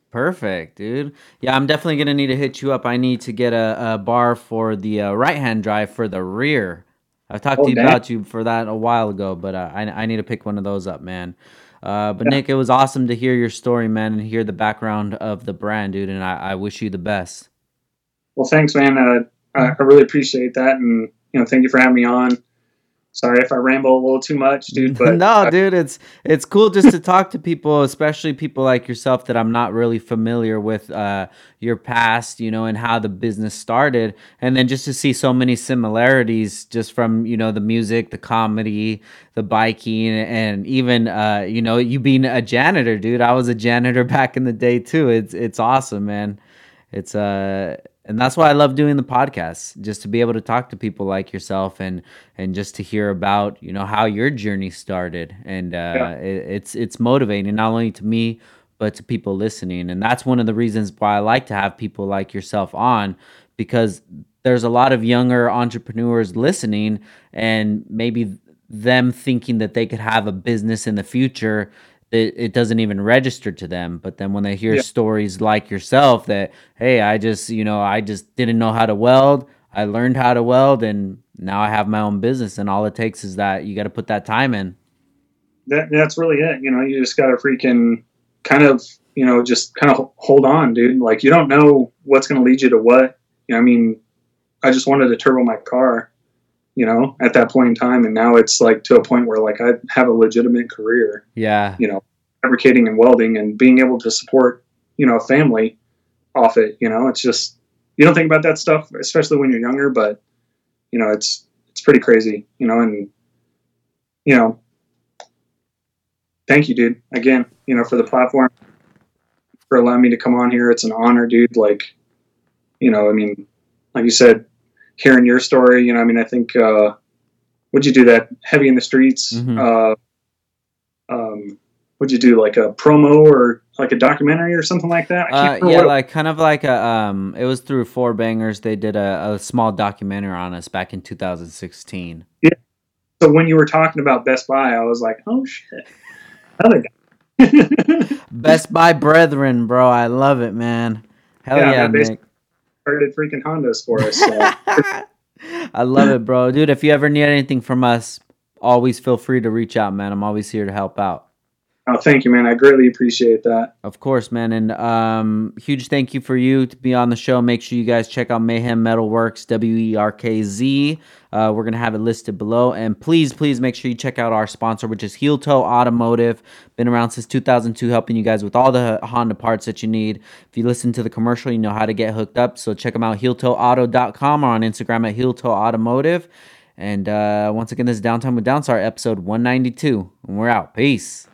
Perfect, dude. Yeah, I'm definitely going to need to hit you up. I need to get a bar for the right-hand drive for the rear. I've talked to you about you for that a while ago, but I need to pick one of those up, man. Nick, it was awesome to hear your story, man, and hear the background of the brand, dude, and I wish you the best. Well, thanks, man. I really appreciate that, and thank you for having me on. Sorry if I ramble a little too much, dude. But no, dude, it's cool just to talk to people, especially people like yourself that I'm not really familiar with your past, and how the business started. And then just to see so many similarities just from, the music, the comedy, the biking, and even, you being a janitor, dude. I was a janitor back in the day, too. It's awesome, man. It's and that's why I love doing the podcast, just to be able to talk to people like yourself and just to hear about, how your journey started. And it's motivating, not only to me, but to people listening. And that's one of the reasons why I like to have people like yourself on, because there's a lot of younger entrepreneurs listening and maybe them thinking that they could have a business in the future. It doesn't even register to them. But then when they hear stories like yourself that, hey, I just didn't know how to weld. I learned how to weld, and now I have my own business. And all it takes is that you got to put that time in. That's really it. You just got to freaking kind of hold on, dude. Like, you don't know what's going to lead you to what. I just wanted to turbo my car, at that point in time. And now it's like to a point where like I have a legitimate career, fabricating and welding and being able to support, a family off it. It's just, you don't think about that stuff, especially when you're younger, but it's pretty crazy, and thank you, dude, again, for the platform, for allowing me to come on here. It's an honor, dude. Like, like you said, hearing your story, I think, would you do that Heavy in the Streets? Mm-hmm. Would you do like a promo or like a documentary or something like that? It was through Four Bangers. They did a small documentary on us back in 2016. Yeah. So when you were talking about Best Buy, I was like, oh shit, another guy. Best Buy brethren, bro. I love it, man. Hell yeah Nick. Started freaking Hondas for us. So. I love it, bro. Dude, if you ever need anything from us, always feel free to reach out, man. I'm always here to help out. Oh, thank you, man. I greatly appreciate that. Of course, man. And huge thank you for you to be on the show. Make sure you guys check out Mayhem Metalwerkz, WERKZ. We're going to have it listed below. And please, please make sure you check out our sponsor, which is Heeltoe Automotive. Been around since 2002, helping you guys with all the Honda parts that you need. If you listen to the commercial, you know how to get hooked up. So check them out, HeeltoeAuto.com, or on Instagram at Heeltoe Automotive. And once again, this is Downtime with Downstar, episode 192. And we're out. Peace.